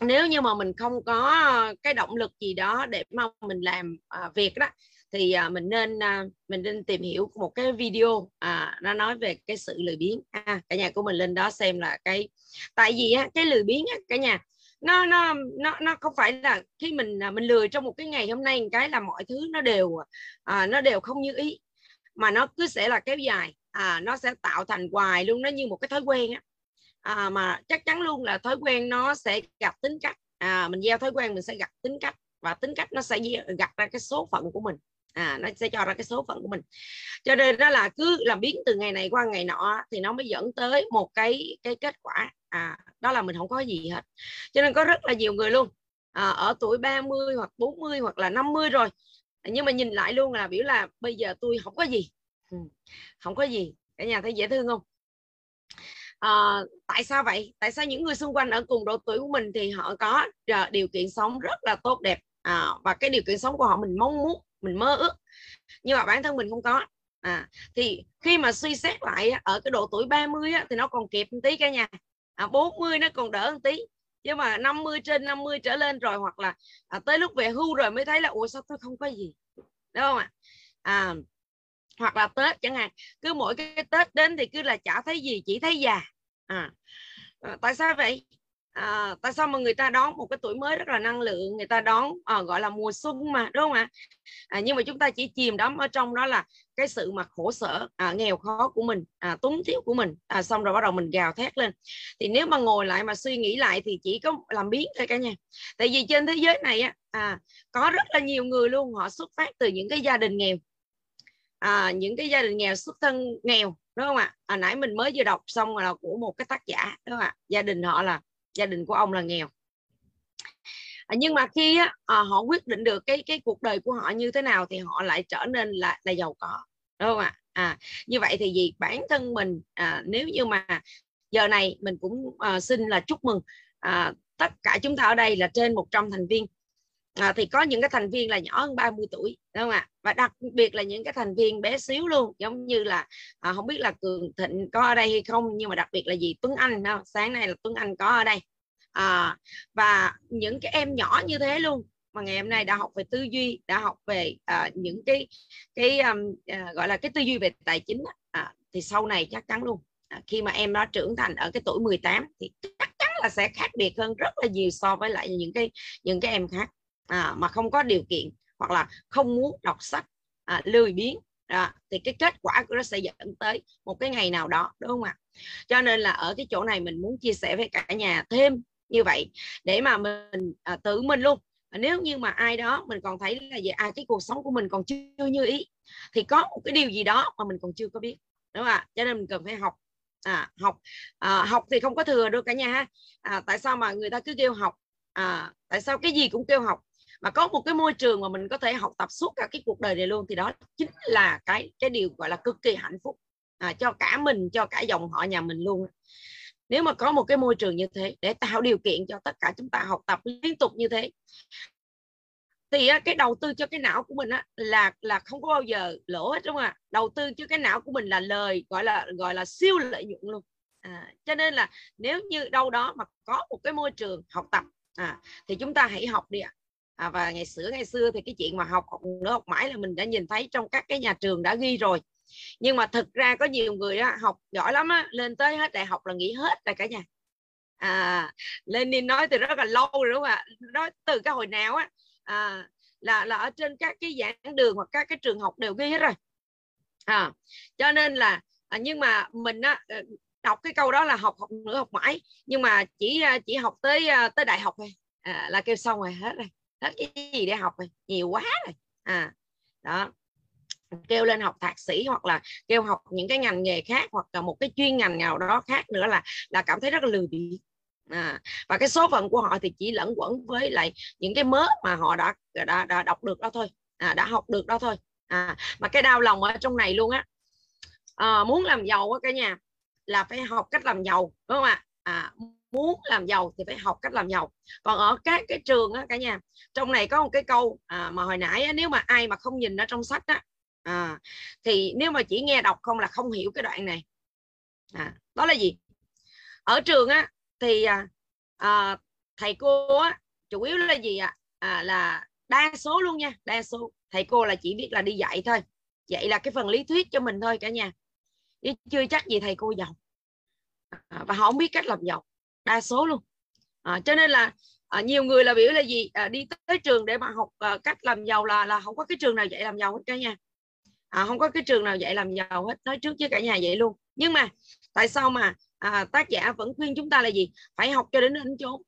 nếu như mà mình không có cái động lực gì đó để mà mình làm à, việc đó thì à, mình nên à, mình nên tìm hiểu một cái video à, nó nói về cái sự lười biếng. À, cả nhà của mình lên đó xem là cái, tại vì á, cái lười biếng á, cả nhà nó nó nó nó không phải là khi mình mình lười trong một cái ngày hôm nay cái là mọi thứ nó đều à, nó đều không như ý, mà nó cứ sẽ là kéo dài, à, nó sẽ tạo thành hoài luôn, nó như một cái thói quen á. À, mà chắc chắn luôn là thói quen nó sẽ gặp tính cách, à, mình gieo thói quen mình sẽ gặp tính cách, và tính cách nó sẽ gặt ra cái số phận của mình, à, nó sẽ cho ra cái số phận của mình. Cho nên đó là cứ làm biến từ ngày này qua ngày nọ thì nó mới dẫn tới một cái cái kết quả, à, đó là mình không có gì hết. Cho nên có rất là nhiều người luôn à, ở tuổi ba mươi hoặc bốn mươi hoặc là năm mươi rồi, nhưng mà nhìn lại luôn là biểu là bây giờ tôi không có gì, ừ, không có gì. Cả nhà thấy dễ thương không? À, tại sao vậy? Tại sao những người xung quanh ở cùng độ tuổi của mình thì họ có điều kiện sống rất là tốt đẹp, à, và cái điều kiện sống của họ mình mong muốn, mình mơ ước, nhưng mà bản thân mình không có. à, Thì khi mà suy xét lại ở cái độ tuổi ba mươi á, thì nó còn kịp một tí cả nhà, à, bốn mươi nó còn đỡ một tí, nhưng mà năm mươi trên năm mươi trở lên rồi, hoặc là à, tới lúc về hưu rồi mới thấy là ủa sao tôi không có gì, đúng không ạ? À, hoặc là Tết chẳng hạn, cứ mỗi cái Tết đến thì cứ là chả thấy gì, chỉ thấy già. À, tại sao vậy? À, tại sao mà người ta đón một cái tuổi mới rất là năng lượng, người ta đón à, gọi là mùa xuân mà, đúng không ạ? À, nhưng mà chúng ta chỉ chìm đắm ở trong đó là cái sự mà khổ sở, à, nghèo khó của mình, à, túng thiếu của mình, à, xong rồi bắt đầu mình gào thét lên. Thì nếu mà ngồi lại mà suy nghĩ lại thì chỉ có làm biến thôi cả nhà. Tại vì trên thế giới này á, à, có rất là nhiều người luôn, họ xuất phát từ những cái gia đình nghèo. À, những cái gia đình nghèo, xuất thân nghèo, đúng không ạ? Hồi nãy mình mới vừa đọc xong là của một cái tác giả, đúng không ạ? Gia đình họ là, gia đình của ông là nghèo. Nhưng mà khi á, họ quyết định được cái cái cuộc đời của họ như thế nào thì họ lại trở nên là là giàu có, đúng không ạ? À, như vậy thì vì bản thân mình à, nếu như mà giờ này mình cũng à, xin là chúc mừng à, tất cả chúng ta ở đây là trên một trăm thành viên. À, thì có những cái thành viên là nhỏ hơn ba mươi tuổi, đúng không ạ? Và đặc biệt là những cái thành viên bé xíu luôn, giống như là à, không biết là Cường Thịnh có ở đây hay không, nhưng mà đặc biệt là gì Tuấn Anh, không? Sáng nay là Tuấn Anh có ở đây. À, và những cái em nhỏ như thế luôn mà ngày hôm nay đã học về tư duy, đã học về à, những cái cái um, à, gọi là cái tư duy về tài chính à, thì sau này chắc chắn luôn à, khi mà em nó trưởng thành ở cái tuổi mười tám thì chắc chắn là sẽ khác biệt hơn rất là nhiều so với lại những cái những cái em khác à, mà không có điều kiện hoặc là không muốn đọc sách, à, lười biếng à, thì cái kết quả của nó sẽ dẫn tới một cái ngày nào đó, đúng không ạ? Cho nên là ở cái chỗ này mình muốn chia sẻ với cả nhà thêm như vậy để mà mình à, tự mình luôn. Nếu như mà ai đó mình còn thấy là về à, cái cuộc sống của mình còn chưa như ý thì có một cái điều gì đó mà mình còn chưa có biết, đúng không ạ? Cho nên mình cần phải học à, học à, học thì không có thừa đâu cả nhà ha. À, tại sao mà người ta cứ kêu học à, tại sao cái gì cũng kêu học mà có một cái môi trường mà mình có thể học tập suốt cả cái cuộc đời này luôn thì đó chính là cái cái điều gọi là cực kỳ hạnh phúc à, cho cả mình, cho cả dòng họ nhà mình luôn. Nếu mà có một cái môi trường như thế để tạo điều kiện cho tất cả chúng ta học tập liên tục như thế thì cái đầu tư cho cái não của mình là là không có bao giờ lỗ hết, đúng không ạ? Đầu tư cho cái não của mình là lời gọi là gọi là siêu lợi nhuận luôn. À, cho nên là nếu như đâu đó mà có một cái môi trường học tập à, thì chúng ta hãy học đi ạ. À, và ngày xưa ngày xưa thì cái chuyện mà học học nữa học mãi là mình đã nhìn thấy trong các cái nhà trường đã ghi rồi. Nhưng mà thực ra có nhiều người đó, học giỏi lắm đó, lên tới hết đại học là nghỉ hết là cả nhà. À, Lenin nói từ rất là lâu rồi, đúng không ạ? Nói từ cái hồi nào á à, là, là ở trên các cái giảng đường hoặc các cái trường học đều ghi hết rồi à, cho nên là à, nhưng mà mình á, đọc cái câu đó là học học nữa học mãi, nhưng mà chỉ chỉ học tới tới đại học thôi à, là kêu xong rồi, hết rồi, hết cái gì để học rồi, nhiều quá rồi à, đó. Kêu lên học thạc sĩ hoặc là kêu học những cái ngành nghề khác hoặc là một cái chuyên ngành nào đó khác nữa là là cảm thấy rất là lười biếng à, và cái số phận của họ thì chỉ lẫn quẩn với lại những cái mớ mà họ đã đã, đã đọc được đó thôi à, đã học được đó thôi à, mà cái đau lòng ở trong này luôn á à, muốn làm giàu á cả nhà là phải học cách làm giàu, đúng không ạ? À, muốn làm giàu thì phải học cách làm giàu. Còn ở các cái trường á cả nhà, trong này có một cái câu à, mà hồi nãy á, nếu mà ai mà không nhìn ở trong sách á à, thì nếu mà chỉ nghe đọc không là không hiểu cái đoạn này à, đó là gì? Ở trường á thì à, thầy cô á chủ yếu là gì ạ? À, là đa số luôn nha, đa số thầy cô là chỉ biết là đi dạy thôi, dạy là cái phần lý thuyết cho mình thôi cả nhà, chứ chưa chắc gì thầy cô giàu à, và họ không biết cách làm giàu đa số luôn à, cho nên là à, nhiều người là biểu là gì à, đi tới trường để mà học à, cách làm giàu là là không có cái trường nào dạy làm giàu hết cả nhà. À, không có cái trường nào dạy làm giàu hết, nói trước với cả nhà vậy luôn. Nhưng mà tại sao mà à, tác giả vẫn khuyên chúng ta là gì? Phải học cho đến đến chốn.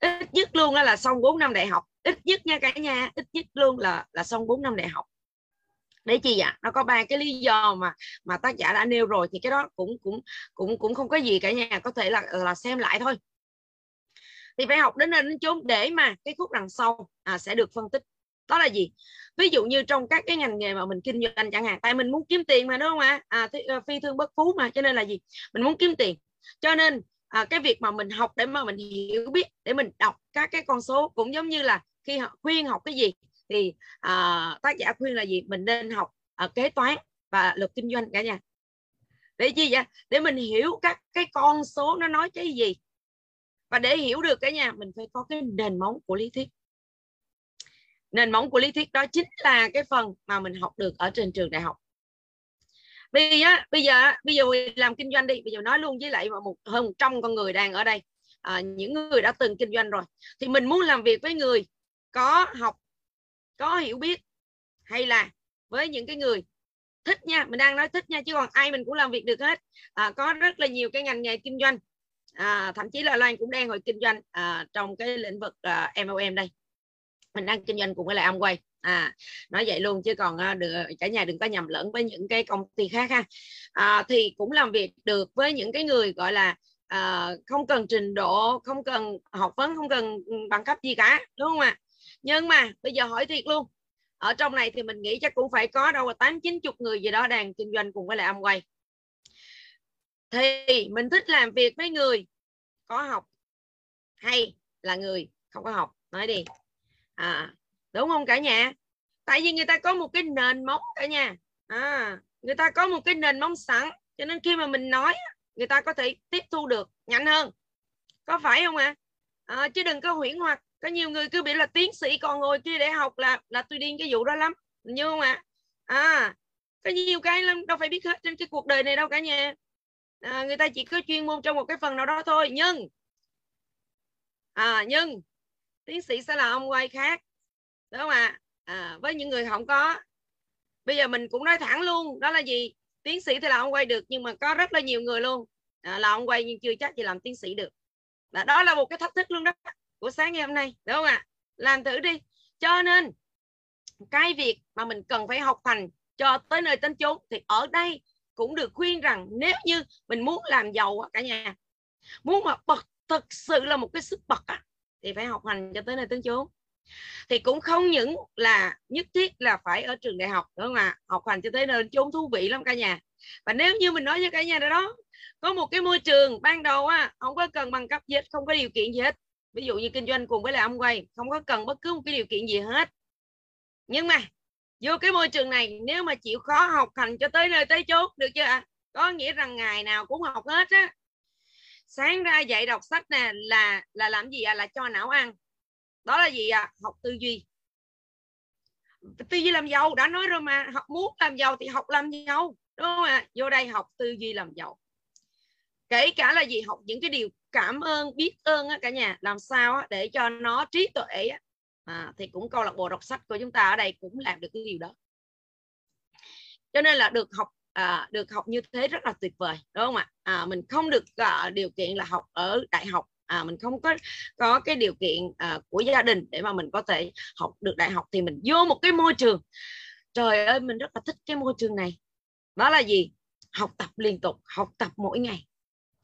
Ít nhất luôn là xong bốn năm đại học. Ít nhất nha cả nhà, ít nhất luôn là là xong bốn năm đại học. Để chi vậy? Nó có ba cái lý do mà mà tác giả đã nêu rồi thì cái đó cũng cũng cũng cũng không có gì cả nhà, có thể là là xem lại thôi. Thì phải học đến đến chốn để mà cái khúc đằng sau à, sẽ được phân tích. Đó là gì? Ví dụ như trong các cái ngành nghề mà mình kinh doanh chẳng hạn, tại mình muốn kiếm tiền mà, đúng không ạ? À, phi thương bất phú mà, cho nên là gì? Mình muốn kiếm tiền. Cho nên à, cái việc mà mình học để mà mình hiểu biết, để mình đọc các cái con số, cũng giống như là khi họ khuyên học cái gì thì à, tác giả khuyên là gì? Mình nên học à, kế toán và luật kinh doanh cả nhà. Để chi vậy? Để mình hiểu các cái con số nó nói cái gì. Và để hiểu được cả nhà, mình phải có cái nền móng của lý thuyết. Nền móng của lý thuyết đó chính là cái phần mà mình học được ở trên trường đại học. Bây giờ bây giờ bây giờ làm kinh doanh đi, bây giờ nói luôn với lại một hơn một trăm con người đang ở đây, à, những người đã từng kinh doanh rồi, thì mình muốn làm việc với người có học, có hiểu biết, hay là với những cái người thích nha, mình đang nói thích nha, chứ còn ai mình cũng làm việc được hết. À, có rất là nhiều cái ngành nghề kinh doanh, à, thậm chí là Loan cũng đang hồi kinh doanh à, trong cái lĩnh vực à, em lờ em đây. Mình đang kinh doanh cùng với lại Amway à, nói vậy luôn chứ còn được, cả nhà đừng có nhầm lẫn với những cái công ty khác ha. À, thì cũng làm việc được với những cái người gọi là à, không cần trình độ, không cần học vấn, không cần bằng cấp gì cả, đúng không ạ? À? Nhưng mà bây giờ hỏi thiệt luôn, ở trong này thì mình nghĩ chắc cũng phải có đâu tám chín chục người gì đó đang kinh doanh cùng với lại Amway. Thì mình thích làm việc với người có học hay là người không có học, nói đi à, đúng không cả nhà? Tại vì người ta có một cái nền móng cả nhà à, người ta có một cái nền móng sẵn, cho nên khi mà mình nói người ta có thể tiếp thu được nhanh hơn, có phải không ạ? À? À, chứ đừng có huyễn hoặc. Có nhiều người cứ bị là tiến sĩ còn ngồi kia để học là là tôi điên cái vụ đó lắm, như không ạ? À? À, có nhiều cái lắm, đâu phải biết hết trên cái cuộc đời này đâu cả nhà. À, người ta chỉ có chuyên môn trong một cái phần nào đó thôi, nhưng à, nhưng tiến sĩ sẽ là ông quay khác, đúng không ạ? À? À, với những người không có, bây giờ mình cũng nói thẳng luôn, đó là gì? Tiến sĩ thì là ông quay được, nhưng mà có rất là nhiều người luôn à, là ông quay nhưng chưa chắc gì làm tiến sĩ được. Và đó là một cái thách thức luôn đó của sáng ngày hôm nay, đúng không ạ? À? Làm thử đi. Cho nên cái việc mà mình cần phải học hành cho tới nơi đến chốn thì ở đây cũng được khuyên rằng nếu như mình muốn làm giàu cả nhà, muốn mà bật thực sự là một cái sức bật á, thì phải học hành cho tới nơi đến chốn. Thì cũng không những là nhất thiết là phải ở trường đại học, đúng không ạ? Học hành cho tới nơi đến chốn thú vị lắm cả nhà. Và nếu như mình nói với cả nhà đó, đó có một cái môi trường ban đầu á, không có cần bằng cấp gì hết, không có điều kiện gì hết. Ví dụ như kinh doanh cùng với lại ông quay, không có cần bất cứ một cái điều kiện gì hết. Nhưng mà vô cái môi trường này, nếu mà chịu khó học hành cho tới nơi tới chốn, được chưa ạ? Có nghĩa rằng ngày nào cũng học hết á. Sáng ra dạy đọc sách nè là là làm gì ạ? À? Là cho não ăn. Đó là gì ạ? À? Học tư duy. Tư duy làm giàu, đã nói rồi mà. Học muốn làm giàu thì học làm giàu, đúng không ạ? À? Vô đây học tư duy làm giàu. Kể cả là gì? Học những cái điều cảm ơn, biết ơn á cả nhà. Làm sao để cho nó trí tuệ á. À, thì cũng câu lạc bộ đọc sách của chúng ta ở đây cũng làm được cái điều đó. Cho nên là được học à, được học như thế rất là tuyệt vời, đúng không ạ? À, mình không được à, điều kiện là học ở đại học, à, mình không có có cái điều kiện à, của gia đình để mà mình có thể học được đại học, thì mình vô một cái môi trường, trời ơi mình rất là thích cái môi trường này. Đó là gì? Học tập liên tục, học tập mỗi ngày.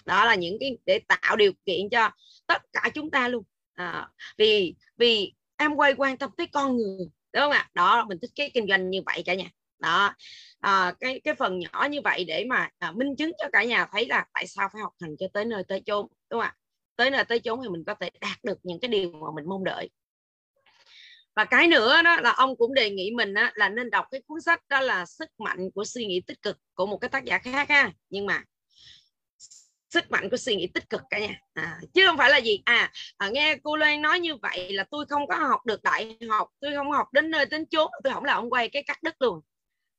Đó là những cái để tạo điều kiện cho tất cả chúng ta luôn. À, vì vì em quay quan tâm tới con người, đúng không ạ? Đó, mình thích cái kinh doanh như vậy cả nhà. Đó, à, cái cái phần nhỏ như vậy để mà à, minh chứng cho cả nhà thấy là tại sao phải học hành cho tới nơi tới chốn, đúng không ạ? Tới nơi tới chốn thì mình có thể đạt được những cái điều mà mình mong đợi. Và cái nữa đó là ông cũng đề nghị mình á, là nên đọc cái cuốn sách đó là Sức mạnh của suy nghĩ tích cực của một cái tác giả khác ha. Nhưng mà sức mạnh của suy nghĩ tích cực cả nhà à, chứ không phải là gì à, à nghe cô Loan nói như vậy là tôi không có học được đại học, tôi không học đến nơi đến chốn, tôi không là ông quay, cái cắt đứt luôn.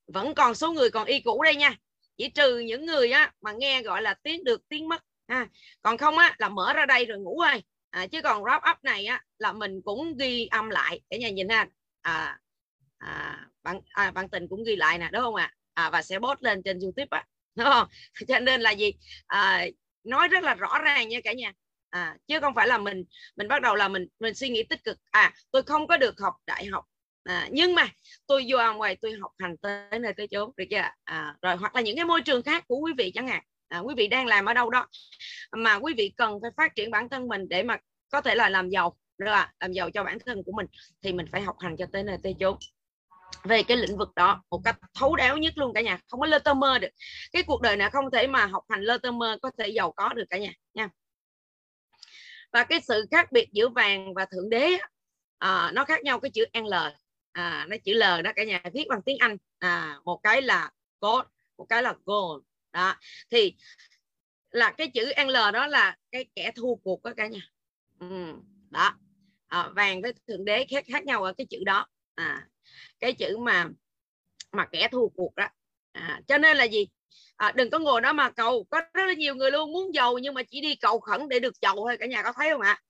Vẫn còn số người còn y cũ đây nha, chỉ trừ những người á mà nghe gọi là tiếng được tiếng mất à, còn không á là mở ra đây rồi ngủ ơi à, chứ còn wrap up này á là mình cũng ghi âm lại cả nhà nhìn ha à, à, bạn à, bạn tình cũng ghi lại nè, đúng không ạ? À? À, và sẽ post lên trên YouTube á, đúng không? Cho nên là gì à, nói rất là rõ ràng nha cả nhà à, chứ không phải là mình mình bắt đầu là mình mình suy nghĩ tích cực à, tôi không có được học đại học à, nhưng mà tôi vô ngoài tôi học hành tới nơi tới chốn, được chưa à, rồi hoặc là những cái môi trường khác của quý vị chẳng hạn à, quý vị đang làm ở đâu đó mà quý vị cần phải phát triển bản thân mình để mà có thể là làm giàu, được à, làm giàu cho bản thân của mình thì mình phải học hành cho tới nơi tới chốn về cái lĩnh vực đó một cách thấu đáo nhất luôn cả nhà, không có lơ tơ mơ được. Cái cuộc đời này không thể mà học hành lơ tơ mơ có thể giàu có được cả nhà nha. Và cái sự khác biệt giữa vàng và thượng đế à, nó khác nhau cái chữ L à, nó chữ L đó cả nhà, viết bằng tiếng Anh à, một cái là gold, một cái là gold đó. Thì là cái chữ L đó là cái kẻ thua cuộc đó cả nhà ừ, đó à, vàng với thượng đế khác khác nhau ở cái chữ đó à, cái chữ mà mà kẻ thua cuộc đó à, cho nên là gì à, đừng có ngồi đó mà cầu. Có rất là nhiều người luôn muốn giàu nhưng mà chỉ đi cầu khẩn để được giàu thôi cả nhà, có thấy không ạ?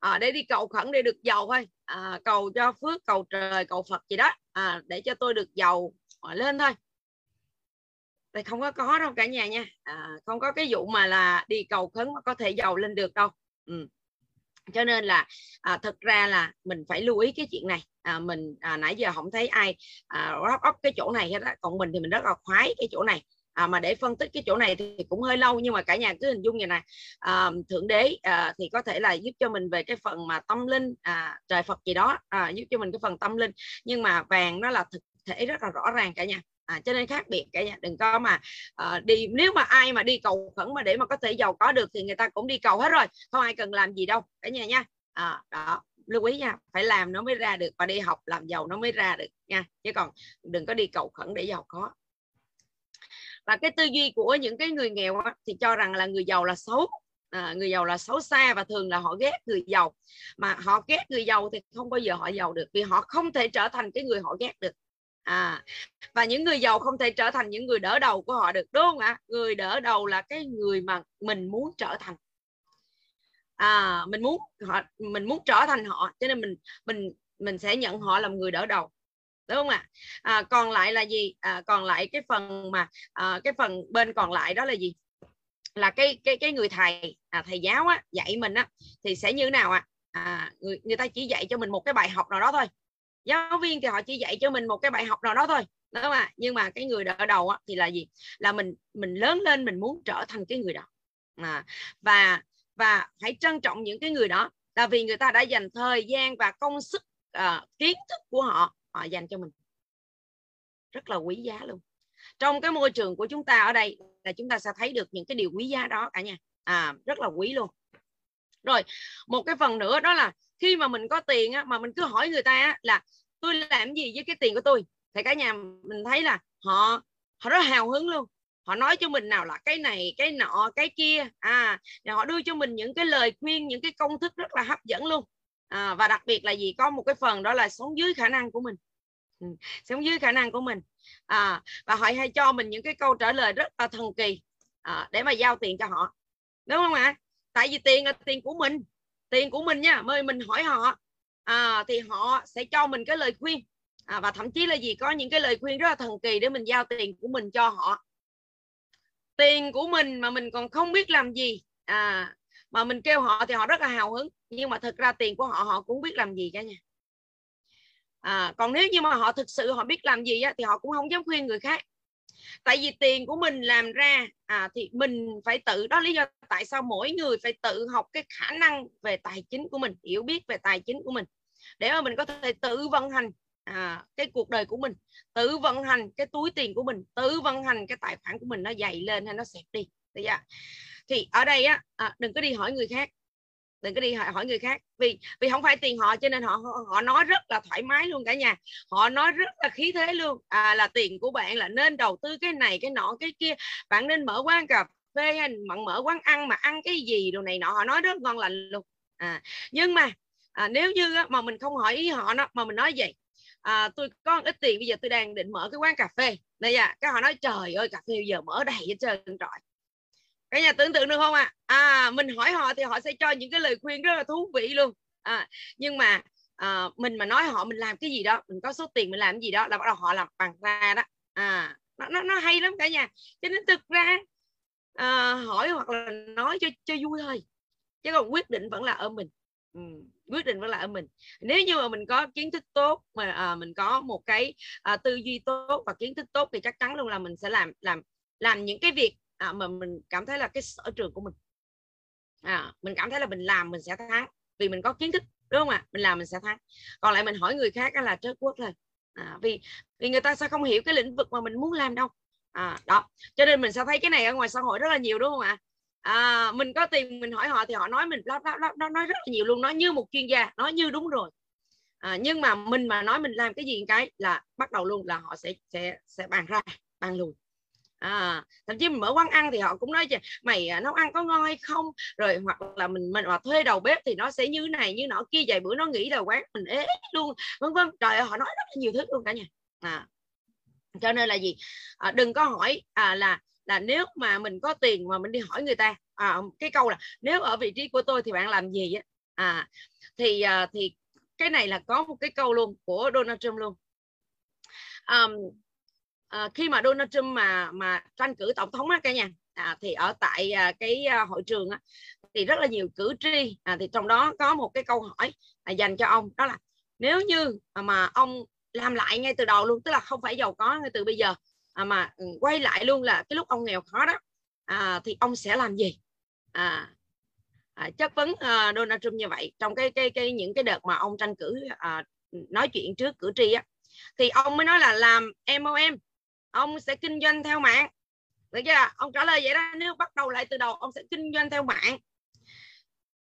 À, để đi cầu khẩn để được giàu thôi à, cầu cho phước, cầu trời, cầu Phật gì đó à, để cho tôi được giàu lên thôi. Thì không có có đâu cả nhà nha à, không có cái vụ mà là đi cầu khấn mà có thể giàu lên được đâu ừ. Cho nên là à, thực ra là mình phải lưu ý cái chuyện này. À, mình à, nãy giờ không thấy ai à, wrap up cái chỗ này hết á. Còn mình thì mình rất là khoái cái chỗ này. À, mà để phân tích cái chỗ này thì cũng hơi lâu, nhưng mà cả nhà cứ hình dung như này, à, Thượng Đế à, thì có thể là giúp cho mình về cái phần mà tâm linh, à, trời Phật gì đó à, giúp cho mình cái phần tâm linh, nhưng mà vàng nó là thực thể rất là rõ ràng cả nhà. À, cho nên khác biệt cả nhà, đừng có mà uh, đi, nếu mà ai mà đi cầu khẩn mà để mà có thể giàu có được thì người ta cũng đi cầu hết rồi, không ai cần làm gì đâu cả nhà nha. À, đó, lưu ý nha, phải làm nó mới ra được, và đi học làm giàu nó mới ra được nha, chứ còn đừng có đi cầu khẩn để giàu có. Và cái tư duy của những cái người nghèo thì cho rằng là người giàu là xấu. À, người giàu là xấu xa, và thường là họ ghét người giàu, mà họ ghét người giàu thì không bao giờ họ giàu được, vì họ không thể trở thành cái người họ ghét được. À, và những người giàu không thể trở thành những người đỡ đầu của họ được, đúng không ạ? Người đỡ đầu là cái người mà mình muốn trở thành. À, mình muốn họ, mình muốn trở thành họ, cho nên mình mình mình sẽ nhận họ làm người đỡ đầu, đúng không ạ? À, còn lại là gì? À, còn lại cái phần mà à, cái phần bên còn lại đó là gì? Là cái cái cái người thầy, à, thầy giáo á, dạy mình á thì sẽ như thế nào ạ? À? À, người người ta chỉ dạy cho mình một cái bài học nào đó thôi. Giáo viên thì họ chỉ dạy cho mình một cái bài học nào đó thôi, đúng không ạ? Nhưng mà cái người đỡ đầu á, thì là gì? Là mình mình lớn lên mình muốn trở thành cái người đó, à, và và hãy trân trọng những cái người đó, là vì người ta đã dành thời gian và công sức, à, kiến thức của họ họ dành cho mình rất là quý giá luôn. Trong cái môi trường của chúng ta ở đây là chúng ta sẽ thấy được những cái điều quý giá đó cả nhà, à, rất là quý luôn. Rồi một cái phần nữa đó là khi mà mình có tiền á, mà mình cứ hỏi người ta á, là tôi làm gì với cái tiền của tôi, thì cả nhà mình thấy là họ họ rất hào hứng luôn. Họ nói cho mình nào là cái này, cái nọ, cái kia, à, họ đưa cho mình những cái lời khuyên, những cái công thức rất là hấp dẫn luôn. À, và đặc biệt là gì? Có một cái phần đó là sống dưới khả năng của mình, ừ, sống dưới khả năng của mình, à, và họ hay cho mình những cái câu trả lời rất là thần kỳ, à, để mà giao tiền cho họ, đúng không ạ? Tại vì tiền là tiền của mình, tiền của mình nha, mời mình hỏi họ, à, thì họ sẽ cho mình cái lời khuyên, à, và thậm chí là gì? Có những cái lời khuyên rất là thần kỳ để mình giao tiền của mình cho họ. Tiền của mình mà mình còn không biết làm gì, à, mà mình kêu họ thì họ rất là hào hứng, nhưng mà thực ra tiền của họ họ cũng biết làm gì cả nhà. À, còn nếu như mà họ thực sự họ biết làm gì á, thì họ cũng không dám khuyên người khác. Tại vì tiền của mình làm ra, à, thì mình phải tự, đó lý do tại sao mỗi người phải tự học cái khả năng về tài chính của mình, hiểu biết về tài chính của mình, để mà mình có thể tự vận hành, à, cái cuộc đời của mình, tự vận hành cái túi tiền của mình, tự vận hành cái tài khoản của mình, nó dày lên hay nó xẹp đi. Thì ở đây á, à, đừng có đi hỏi người khác, đừng có đi hỏi người khác, vì vì không phải tiền họ, cho nên họ họ nói rất là thoải mái luôn cả nhà, họ nói rất là khí thế luôn, à, là tiền của bạn là nên đầu tư cái này cái nọ cái kia, bạn nên mở quán cà phê hay mở quán ăn mà ăn cái gì đồ này nọ, họ nói rất ngon lành luôn. À, nhưng mà à, nếu như á, mà mình không hỏi ý họ đó, mà mình nói vậy, à, tôi có ít tiền, bây giờ tôi đang định mở cái quán cà phê đây à, cái họ nói trời ơi cà phê bây giờ mở đầy hết trơn trọi. Cả nhà tưởng tượng được không ạ? À? À, mình hỏi họ thì họ sẽ cho những cái lời khuyên rất là thú vị luôn. À, nhưng mà à, mình mà nói họ mình làm cái gì đó, mình có số tiền mình làm cái gì đó là bắt đầu họ làm bằng ra đó. À, nó, nó, nó hay lắm cả nhà. Cho nên thực ra à, hỏi hoặc là nói cho, cho vui thôi. Chứ còn quyết định vẫn là ở mình. Ừ, quyết định vẫn là ở mình. Nếu như mà mình có kiến thức tốt, mà à, mình có một cái à, tư duy tốt và kiến thức tốt thì chắc chắn luôn là mình sẽ làm làm làm những cái việc À, mà mình cảm thấy là cái sở trường của mình, à, mình cảm thấy là mình làm mình sẽ thắng, vì mình có kiến thức, đúng không ạ? À? Mình làm mình sẽ thắng. Còn lại mình hỏi người khác là trớt quốc thôi, à, vì vì người ta sẽ không hiểu cái lĩnh vực mà mình muốn làm đâu, à, đó. Cho nên mình sẽ thấy cái này ở ngoài xã hội rất là nhiều, đúng không ạ? À? À, mình có tiền mình hỏi họ thì họ nói mình lắp lắp lắp nó nói rất là nhiều luôn, nói như một chuyên gia, nói như đúng rồi. À, nhưng mà mình mà nói mình làm cái gì cái là bắt đầu luôn là họ sẽ sẽ sẽ bàn ra bàn lùi. À, thậm chí mình mở quán ăn thì họ cũng nói mày nấu ăn có ngon hay không, rồi hoặc là mình mình mà thuê đầu bếp thì nó sẽ như này như nọ kia, vài bữa nó nghỉ đầu quán mình ế luôn, vân vân. Trời ơi, họ nói rất là nhiều thứ luôn cả nhà. À, cho nên là gì? À, đừng có hỏi à, là là nếu mà mình có tiền mà mình đi hỏi người ta à, cái câu là nếu ở vị trí của tôi thì bạn làm gì á, à, thì à, thì cái này là có một cái câu luôn của Donald Trump luôn. À, À, khi mà Donald Trump mà mà tranh cử tổng thống á cả nhà, à, thì ở tại à, cái à, hội trường á, thì rất là nhiều cử tri, à, thì trong đó có một cái câu hỏi à, dành cho ông, đó là nếu như mà ông làm lại ngay từ đầu luôn, tức là không phải giàu có ngay từ bây giờ à, mà quay lại luôn là cái lúc ông nghèo khó đó, à, thì ông sẽ làm gì? À, à, chất vấn à, Donald Trump như vậy trong cái cái cái những cái đợt mà ông tranh cử à, nói chuyện trước cử tri á, thì ông mới nói là làm em ô em, ông sẽ kinh doanh theo mạng, được chưa? Ông trả lời vậy đó, nếu bắt đầu lại từ đầu ông sẽ kinh doanh theo mạng.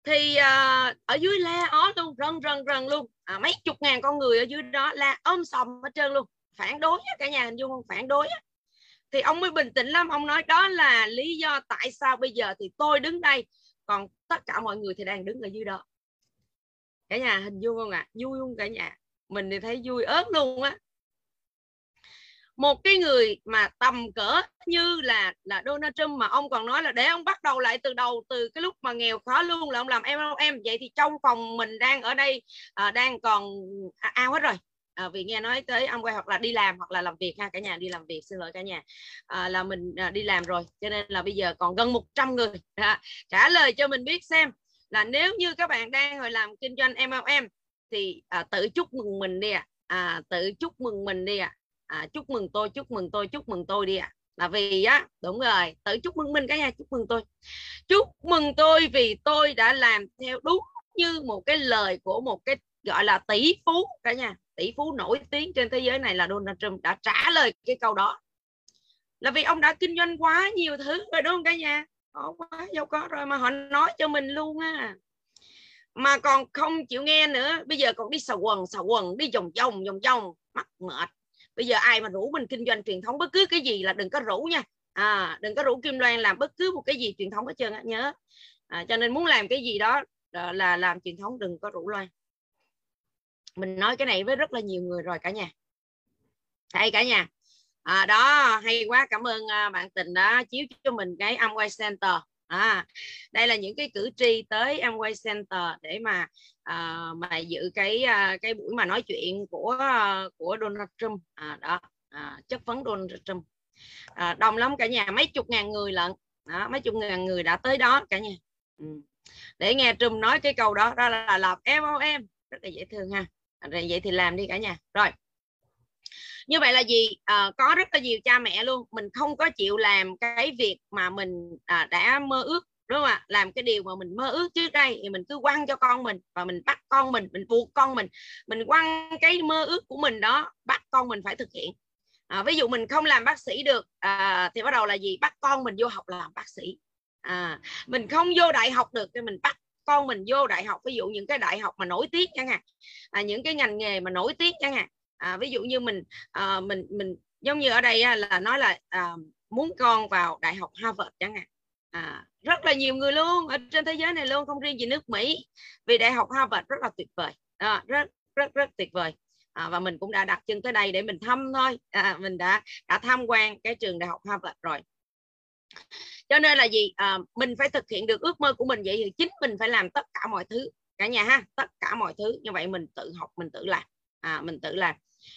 Thì à, ở dưới la ó luôn, rần rần rần luôn, à, mấy chục ngàn con người ở dưới đó la ôm sòm hết trơn luôn, phản đối cả nhà, hình dung không? Phản đối á. Thì ông mới bình tĩnh lắm, ông nói đó là lý do tại sao bây giờ thì tôi đứng đây, còn tất cả mọi người thì đang đứng ở dưới đó. Cả nhà hình dung không ạ? À? Vui không cả nhà? Mình thì thấy vui ớt luôn á. Một cái người mà tầm cỡ như là là Donald Trump mà ông còn nói là để ông bắt đầu lại từ đầu, từ cái lúc mà nghèo khó luôn là ông làm em ô em. Vậy thì trong phòng mình đang ở đây à, đang còn ao à, à, hết rồi. À, vì nghe nói tới ông quay hoặc là đi làm hoặc là làm việc ha cả nhà, đi làm việc, xin lỗi cả nhà, à, là mình à, đi làm rồi, cho nên là bây giờ còn gần một trăm người à, trả lời cho mình biết xem là nếu như các bạn đang hồi làm kinh doanh em ô em thì à, tự chúc mừng mình đi ạ, à. à, tự chúc mừng mình đi ạ, à. à, chúc mừng tôi, chúc mừng tôi, chúc mừng tôi đi ạ, à. Là vì á, đúng rồi, tự chúc mừng mình cả nhà, chúc mừng tôi, chúc mừng tôi vì tôi đã làm theo đúng như một cái lời của một cái gọi là tỷ phú cả nhà, tỷ phú nổi tiếng trên thế giới này là Donald Trump đã trả lời cái câu đó. Là vì ông đã kinh doanh quá nhiều thứ rồi đúng không cả nhà? Họ quá giàu có rồi mà họ nói cho mình luôn á. Mà còn không chịu nghe nữa, bây giờ còn đi xà quần, xà quần, đi vòng vòng, vòng vòng, mắc mệt. Bây giờ ai mà rủ mình kinh doanh truyền thống bất cứ cái gì là đừng có rủ nha. À, đừng có rủ Kim Loan làm bất cứ một cái gì truyền thống hết trơn á, nhớ. À, cho nên muốn làm cái gì đó là làm truyền thống, đừng có rủ Loan. Mình nói cái này với rất là nhiều người rồi cả nhà. Hay cả nhà. À, đó, hay quá. Cảm ơn uh, bạn Tình đã chiếu cho mình cái Amway Center. À, đây là những cái cử tri tới Amway Center để mà uh, mà dự cái uh, cái buổi mà nói chuyện của uh, của Donald Trump. À, đó, à, chất vấn Donald Trump. À, đông lắm cả nhà, mấy chục ngàn người lận. Đó, mấy chục ngàn người đã tới đó cả nhà. Ừ. Để nghe Trump nói cái câu đó, đó là làm em ô em, rất là dễ thương ha. Rồi vậy thì làm đi cả nhà. Rồi như vậy là gì? À, có rất là nhiều cha mẹ luôn, mình không có chịu làm cái việc mà mình à, đã mơ ước, đúng không ạ? Làm cái điều mà mình mơ ước trước đây thì mình cứ quăng cho con mình, và mình bắt con mình, mình buộc con mình, mình quăng cái mơ ước của mình đó, bắt con mình phải thực hiện. À, ví dụ mình không làm bác sĩ được à, thì bắt đầu là gì? Bắt con mình vô học làm bác sĩ. À, mình không vô đại học được thì mình bắt con mình vô đại học, ví dụ những cái đại học mà nổi tiếng chẳng hạn, à, những cái ngành nghề mà nổi tiếng chẳng hạn, à, ví dụ như mình à, mình mình giống như ở đây à, là nói là à, muốn con vào đại học Harvard chẳng hạn, à, rất là nhiều người luôn ở trên thế giới này luôn, không riêng gì nước Mỹ, vì đại học Harvard rất là tuyệt vời, à, rất rất rất tuyệt vời, à, và mình cũng đã đặt chân tới đây để mình thăm thôi, à, mình đã đã tham quan cái trường đại học Harvard rồi. Cho nên là gì? À, mình phải thực hiện được ước mơ của mình, vậy thì chính mình phải làm tất cả mọi thứ cả nhà ha, tất cả mọi thứ. Như vậy mình tự học, mình tự làm, à, mình tự làm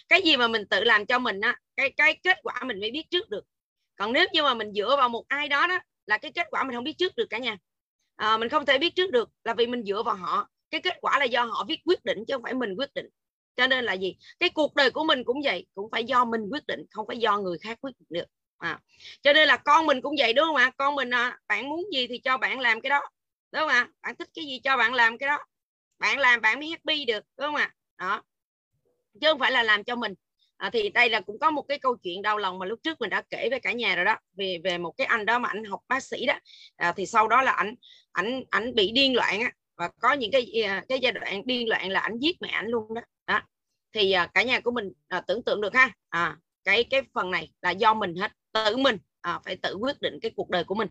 cái gì mà mình tự làm cho mình á, cái cái kết quả mình mới biết trước được. Còn nếu như mà mình dựa vào một ai đó đó là cái kết quả mình không biết trước được cả nhà, à, mình không thể biết trước được, là vì mình dựa vào họ, cái kết quả là do họ viết quyết định chứ không phải mình quyết định. Cho nên là gì? Cái cuộc đời của mình cũng vậy, cũng phải do mình quyết định, không phải do người khác quyết định được. À, cho nên là con mình cũng vậy đúng không ạ? Con mình à, bạn muốn gì thì cho bạn làm cái đó, đúng không ạ? Bạn thích cái gì cho bạn làm cái đó, bạn làm bạn mới happy được, đúng không ạ? Đó, chứ không phải là làm cho mình. À, thì đây là cũng có một cái câu chuyện đau lòng mà lúc trước mình đã kể với cả nhà rồi đó, về về một cái anh đó mà anh học bác sĩ đó, à, thì sau đó là ảnh ảnh ảnh bị điên loạn á, và có những cái cái giai đoạn điên loạn là ảnh giết mẹ ảnh luôn đó. Đó thì à, cả nhà của mình à, tưởng tượng được ha, à, cái cái phần này là do mình hết, tự mình à, phải tự quyết định cái cuộc đời của mình,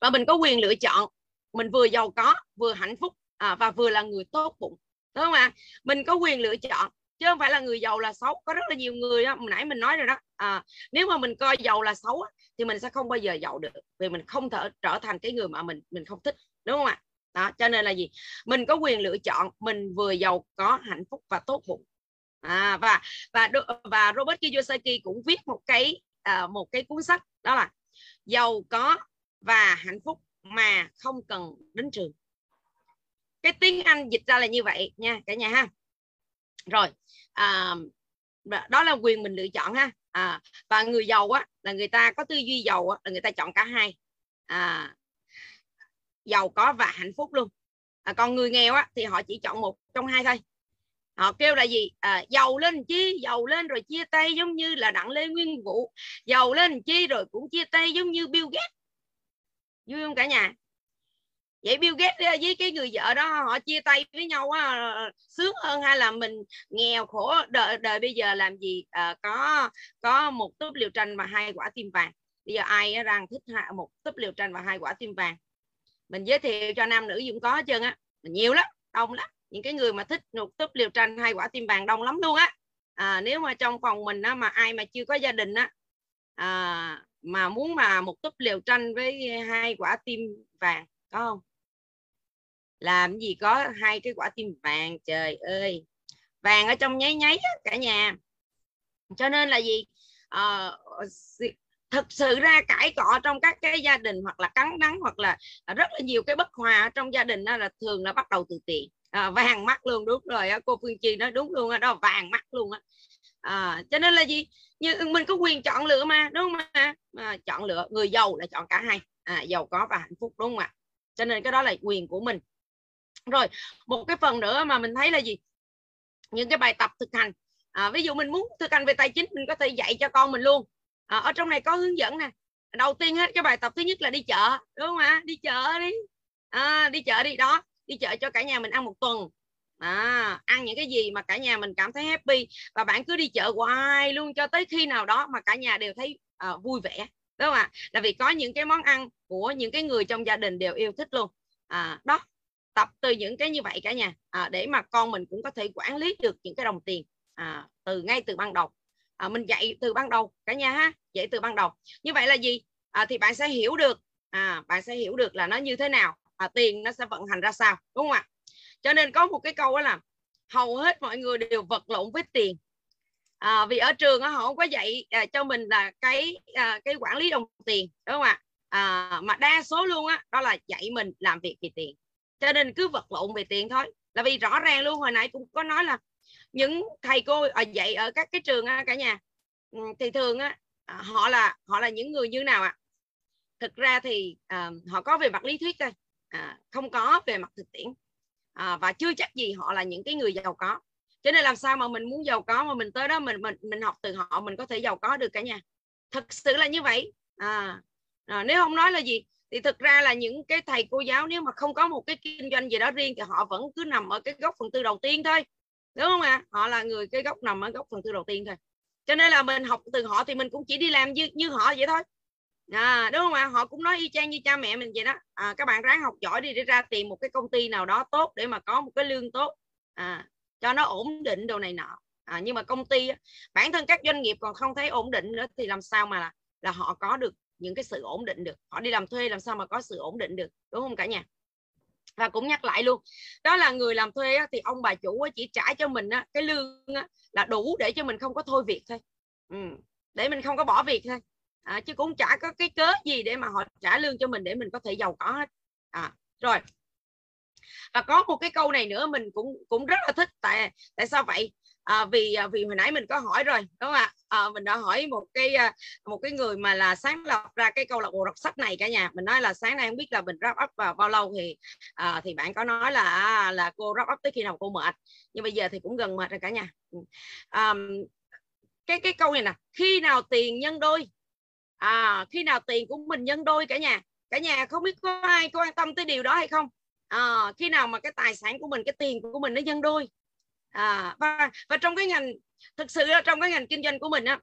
và mình có quyền lựa chọn. Mình vừa giàu có, vừa hạnh phúc, à, và vừa là người tốt bụng, đúng không ạ? Mình có quyền lựa chọn chứ không phải là người giàu là xấu. Có rất là nhiều người đó, nãy mình nói rồi đó, à, nếu mà mình coi giàu là xấu thì mình sẽ không bao giờ giàu được, vì mình không thể trở thành cái người mà mình mình không thích, đúng không ạ? Đó, cho nên là gì? Mình có quyền lựa chọn, mình vừa giàu có, hạnh phúc và tốt bụng. À, và và và Robert Kiyosaki cũng viết một cái à, một cái cuốn sách, đó là giàu có và hạnh phúc mà không cần đến trường. Cái tiếng Anh dịch ra là như vậy nha cả nhà ha. Rồi à, đó là quyền mình lựa chọn ha. À, và người giàu á là người ta có tư duy giàu á, là người ta chọn cả hai, à, giàu có và hạnh phúc luôn. À, còn người nghèo á thì họ chỉ chọn một trong hai thôi. Họ kêu là gì? À, giàu lên chi, giàu lên rồi chia tay giống như là Đặng Lê Nguyên Vũ, giàu lên chi rồi cũng chia tay giống như Bill Gates. Vui không cả nhà? Vậy Bill Gates với cái người vợ đó họ chia tay với nhau á, sướng hơn hay là mình nghèo khổ đời, đời bây giờ làm gì à, có có một túp liều tranh và hai quả tim vàng. Bây giờ ai đang thích một túp liều tranh và hai quả tim vàng? Mình giới thiệu cho nam nữ cũng có hết trơn á, nhiều lắm, đông lắm. Những cái người mà thích một túp liều tranh hay quả tim vàng đông lắm luôn á. À, nếu mà trong phòng mình á, mà ai mà chưa có gia đình á, à, mà muốn mà một túp liều tranh với hai quả tim vàng có không? Làm gì có hai cái quả tim vàng, trời ơi, vàng ở trong nháy nháy á, cả nhà. Cho nên là gì? À, thực sự ra cãi cọ trong các cái gia đình hoặc là cắn đắng hoặc là rất là nhiều cái bất hòa trong gia đình đó là thường là bắt đầu từ tiền. À, vàng mắt luôn, đúng rồi á, cô Phương Chi nói đúng luôn á, đó vàng mắt luôn á. À, cho nên là gì? Như mình có quyền chọn lựa mà, đúng không ạ? À, chọn lựa, người giàu là chọn cả hai, à, giàu có và hạnh phúc, đúng không ạ? Cho nên cái đó là quyền của mình. Rồi một cái phần nữa mà mình thấy là gì? Những cái bài tập thực hành. À, ví dụ mình muốn thực hành về tài chính, mình có thể dạy cho con mình luôn. À, ở trong này có hướng dẫn nè. Đầu tiên hết, cái bài tập thứ nhất là đi chợ, đúng không ạ? Đi chợ đi, à, đi chợ đi đó, đi chợ cho cả nhà mình ăn một tuần. À, ăn những cái gì mà cả nhà mình cảm thấy happy, và bạn cứ đi chợ hoài luôn cho tới khi nào đó mà cả nhà đều thấy uh, vui vẻ, đúng không ạ? Là vì có những cái món ăn của những cái người trong gia đình đều yêu thích luôn. À, đó, tập từ những cái như vậy cả nhà, à, để mà con mình cũng có thể quản lý được những cái đồng tiền, à, từ ngay từ ban đầu. À, mình dạy từ ban đầu cả nhà ha, dạy từ ban đầu như vậy là gì? À, thì bạn sẽ hiểu được, à, bạn sẽ hiểu được là nó như thế nào, à, tiền nó sẽ vận hành ra sao, đúng không ạ? Cho nên có một cái câu đó là hầu hết mọi người đều vật lộn với tiền, à, vì ở trường họ không có dạy à, cho mình là cái à, cái quản lý đồng tiền, đúng không ạ? À, mà đa số luôn á đó, đó là dạy mình làm việc vì tiền, cho nên cứ vật lộn về tiền thôi. Là vì rõ ràng luôn, hồi nãy cũng có nói là những thầy cô ở dạy ở các cái trường á, cả nhà, thì thường á họ là họ là những người như nào ạ? Thực ra thì à, họ có về mặt lý thuyết thôi, à, không có về mặt thực tiễn. À, và chưa chắc gì họ là những cái người giàu có. Cho nên làm sao mà mình muốn giàu có mà mình tới đó mình mình mình học từ họ mình có thể giàu có được cả nhà. Thực sự là như vậy. À, à, nếu không nói là gì thì thực ra là những cái thầy cô giáo nếu mà không có một cái kinh doanh gì đó riêng thì họ vẫn cứ nằm ở cái góc phần tư đầu tiên thôi, đúng không ạ? À? Họ là người cái góc nằm ở góc phần tư đầu tiên thôi. Cho nên là mình học từ họ thì mình cũng chỉ đi làm như như họ vậy thôi. À, đúng không ạ? À? Họ cũng nói y chang như cha mẹ mình vậy đó. À, các bạn ráng học giỏi đi để ra tìm một cái công ty nào đó tốt để mà có một cái lương tốt, à, cho nó ổn định đồ này nọ. À, nhưng mà công ty bản thân các doanh nghiệp còn không thấy ổn định nữa thì làm sao mà là, là họ có được những cái sự ổn định được. Họ đi làm thuê làm sao mà có sự ổn định được, đúng không cả nhà? Và cũng nhắc lại luôn, đó là người làm thuê thì ông bà chủ chỉ trả cho mình cái lương là đủ để cho mình không có thôi việc thôi, ừ, để mình không có bỏ việc thôi. À, chứ cũng chả có cái cớ gì để mà họ trả lương cho mình để mình có thể giàu có hết. À, rồi. Và có một cái câu này nữa mình cũng cũng rất là thích. Tại tại sao vậy? À, vì vì hồi nãy mình có hỏi rồi, đúng không ạ? À, mình đã hỏi một cái một cái người mà là sáng lập ra cái câu lạc bộ đọc sách này cả nhà. Mình nói là sáng nay không biết là mình wrap up vào bao lâu thì à, thì bạn có nói là là cô wrap up tới khi nào cô mệt. Nhưng bây giờ thì cũng gần mệt rồi cả nhà. À, cái cái câu này nè, khi nào tiền nhân đôi? À, khi nào tiền của mình nhân đôi cả nhà. Cả nhà không biết có ai quan tâm tới điều đó hay không? À, khi nào mà cái tài sản của mình, cái tiền của mình nó nhân đôi. À, và, và trong cái ngành, thực sự là trong cái ngành kinh doanh của mình á,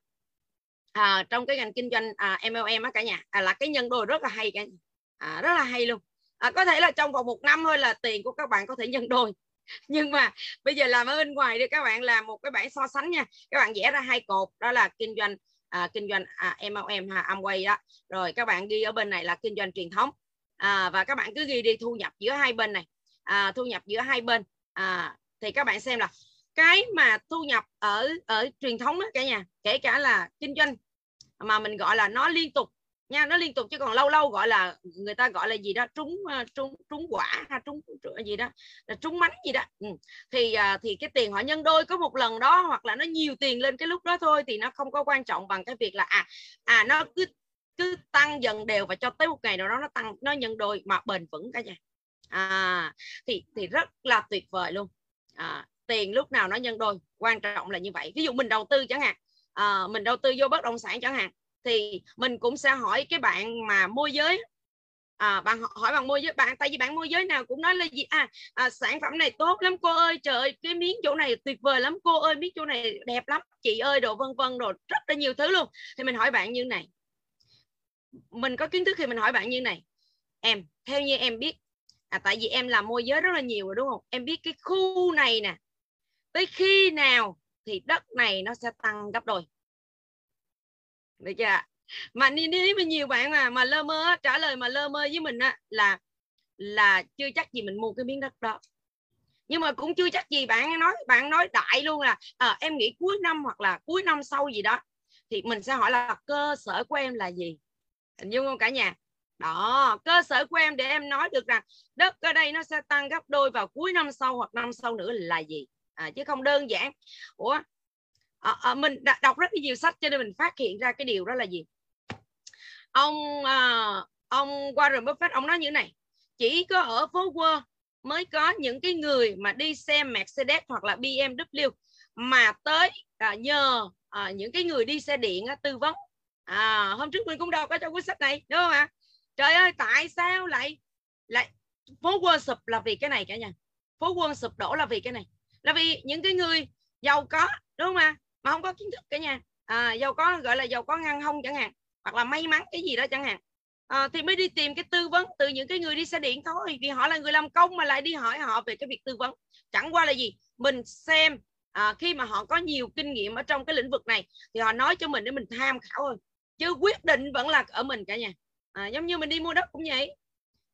à, trong cái ngành kinh doanh à, em lờ em á cả nhà, à, là cái nhân đôi rất là hay cả nhà. À, rất là hay luôn. À, có thể là trong vòng một năm thôi là tiền của các bạn có thể nhân đôi. Nhưng mà bây giờ làm ở bên ngoài đi, các bạn làm một cái bảng so sánh nha. Các bạn vẽ ra hai cột, đó là kinh doanh À, kinh doanh à, em lờ em ha, Amway đó. Rồi các bạn ghi ở bên này là kinh doanh truyền thống, à, và các bạn cứ ghi đi thu nhập giữa hai bên này, à, thu nhập giữa hai bên, à, thì các bạn xem là cái mà thu nhập ở ở truyền thống đó cả nhà, kể cả là kinh doanh mà mình gọi là nó liên tục nha, nó liên tục, chứ còn lâu lâu gọi là người ta gọi là gì đó trúng trúng trúng quả hay trúng gì đó là trúng mánh gì đó, ừ. thì thì cái tiền họ nhân đôi có một lần đó, hoặc là nó nhiều tiền lên cái lúc đó thôi, thì nó không có quan trọng bằng cái việc là à à nó cứ cứ tăng dần đều và cho tới một ngày nào đó nó tăng, nó nhân đôi mà bền vững cả nhà. À, thì thì rất là tuyệt vời luôn. À, tiền lúc nào nó nhân đôi, quan trọng là như vậy. Ví dụ mình đầu tư chẳng hạn, à, mình đầu tư vô bất động sản chẳng hạn, thì mình cũng sẽ hỏi cái bạn mà môi giới, à, bạn hỏi bạn môi giới, bạn tại vì bạn môi giới nào cũng nói là gì à, à sản phẩm này tốt lắm cô ơi, trời ơi, cái miếng chỗ này tuyệt vời lắm cô ơi, miếng chỗ này đẹp lắm chị ơi, đồ vân vân, đồ rất là nhiều thứ luôn. Thì mình hỏi bạn như này, mình có kiến thức thì mình hỏi bạn như này, em theo như em biết, à, tại vì em làm môi giới rất là nhiều rồi đúng không, em biết cái khu này nè tới khi nào thì đất này nó sẽ tăng gấp đôi, được chưa? Mà nếu mà nhiều bạn mà mà lơ mơ trả lời mà lơ mơ với mình á, là là chưa chắc gì mình mua cái miếng đất đó. Nhưng mà cũng chưa chắc gì bạn nói bạn nói đại luôn là à, em nghĩ cuối năm hoặc là cuối năm sau gì đó, thì mình sẽ hỏi là cơ sở của em là gì, hình dung không cả nhà? Đó, cơ sở của em để em nói được rằng đất ở đây nó sẽ tăng gấp đôi vào cuối năm sau hoặc năm sau nữa là gì, à, chứ không đơn giản. Ủa, à, à, mình đã đọc rất nhiều sách cho nên mình phát hiện ra cái điều đó là gì. Ông à, ông Warren Buffett ông nói như thế này: chỉ có ở phố Wall mới có những cái người mà đi xe Mercedes hoặc là B M W mà tới à, nhờ à, những cái người đi xe điện à, tư vấn. À, hôm trước mình cũng đọc ở trong cuốn sách này đúng không ạ? Trời ơi, tại sao lại lại phố Wall sụp là vì cái này cả nhà. Phố Wall sụp đổ là vì cái này, là vì những cái người giàu có đúng không ạ, mà không có kiến thức cả nhà. À, giàu có gọi là giàu có ngăn hông chẳng hạn, hoặc là may mắn cái gì đó chẳng hạn, à, thì mới đi tìm cái tư vấn từ những cái người đi xe điện thôi, vì họ là người làm công mà lại đi hỏi họ về cái việc tư vấn. Chẳng qua là gì, mình xem à, khi mà họ có nhiều kinh nghiệm ở trong cái lĩnh vực này thì họ nói cho mình để mình tham khảo thôi, chứ quyết định vẫn là ở mình cả nhà. À, giống như mình đi mua đất cũng vậy,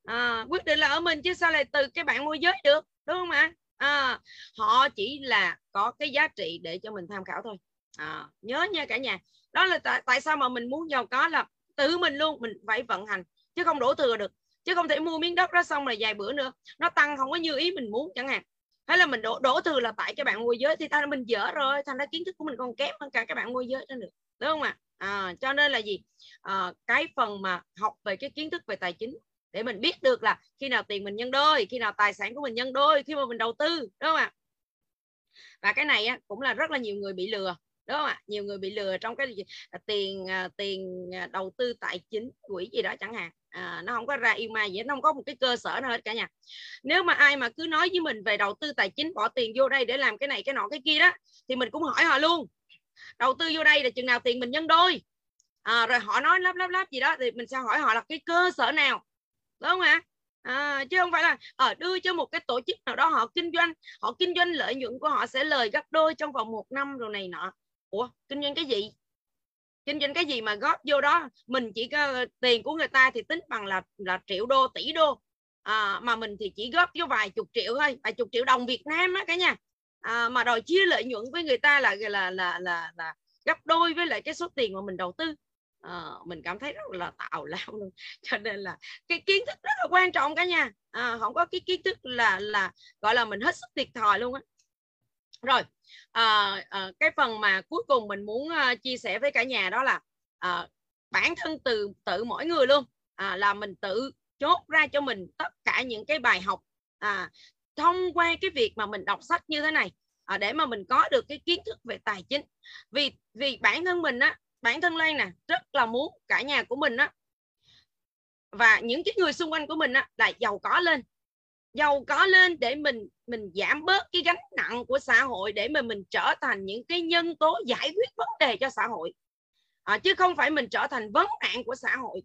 à, quyết định là ở mình chứ sao lại từ cái bạn môi giới được, đúng không ạ? À, họ chỉ là có cái giá trị để cho mình tham khảo thôi. À, nhớ nha cả nhà, đó là tại, tại sao mà mình muốn giàu có là tự mình luôn, mình phải vận hành chứ không đổ thừa được, chứ không thể mua miếng đất đó xong rồi vài bữa nữa nó tăng không có như ý mình muốn chẳng hạn, hay là mình đổ, đổ thừa là tại cái bạn môi giới thì ta mình dở rồi, thành ra kiến thức của mình còn kém hơn cả các bạn môi giới nữa, đúng không ạ? À, cho nên là gì, à, cái phần mà học về cái kiến thức về tài chính để mình biết được là khi nào tiền mình nhân đôi, khi nào tài sản của mình nhân đôi khi mà mình đầu tư, đúng không ạ? Và cái này á, cũng là rất là nhiều người bị lừa, đúng không ạ? Nhiều người bị lừa trong cái à, tiền à, tiền đầu tư tài chính, quỹ gì đó chẳng hạn, à, nó không có ra yêu ma gì hết, nó không có một cái cơ sở nào hết cả nhà. Nếu mà ai mà cứ nói với mình về đầu tư tài chính, bỏ tiền vô đây để làm cái này cái nọ cái kia đó, thì mình cũng hỏi họ luôn, đầu tư vô đây là chừng nào tiền mình nhân đôi, à, rồi họ nói lắp lắp lắp gì đó thì mình sẽ hỏi họ là cái cơ sở nào, đúng không ạ? À, chứ không phải là ở đưa cho một cái tổ chức nào đó họ kinh doanh, họ kinh doanh lợi nhuận của họ sẽ lời gấp đôi trong vòng một năm rồi này nọ. Ủa, kinh doanh cái gì? Kinh doanh cái gì mà góp vô đó mình chỉ có tiền của người ta thì tính bằng là là triệu đô, tỷ đô, à, mà mình thì chỉ góp vô vài chục triệu thôi, vài chục triệu đồng Việt Nam á cả nhà. À, mà đòi chia lợi nhuận với người ta là là là là, là gấp đôi với lại cái số tiền mà mình đầu tư, à, mình cảm thấy rất là tào lao luôn. Cho nên là cái kiến thức rất là quan trọng cả nhà, à, không có cái kiến thức là là gọi là mình hết sức thiệt thòi luôn á. Rồi à, à, cái phần mà cuối cùng mình muốn à, chia sẻ với cả nhà đó là à, bản thân từ tự mỗi người luôn, à, là mình tự chốt ra cho mình tất cả những cái bài học, à, thông qua cái việc mà mình đọc sách như thế này, à, để mà mình có được cái kiến thức về tài chính. Vì vì bản thân mình á, bản thân Lan nè, rất là muốn cả nhà của mình á và những cái người xung quanh của mình á là giàu có lên, giàu có lên để mình mình giảm bớt cái gánh nặng của xã hội, để mà mình trở thành những cái nhân tố giải quyết vấn đề cho xã hội, à, chứ không phải mình trở thành vấn nạn của xã hội.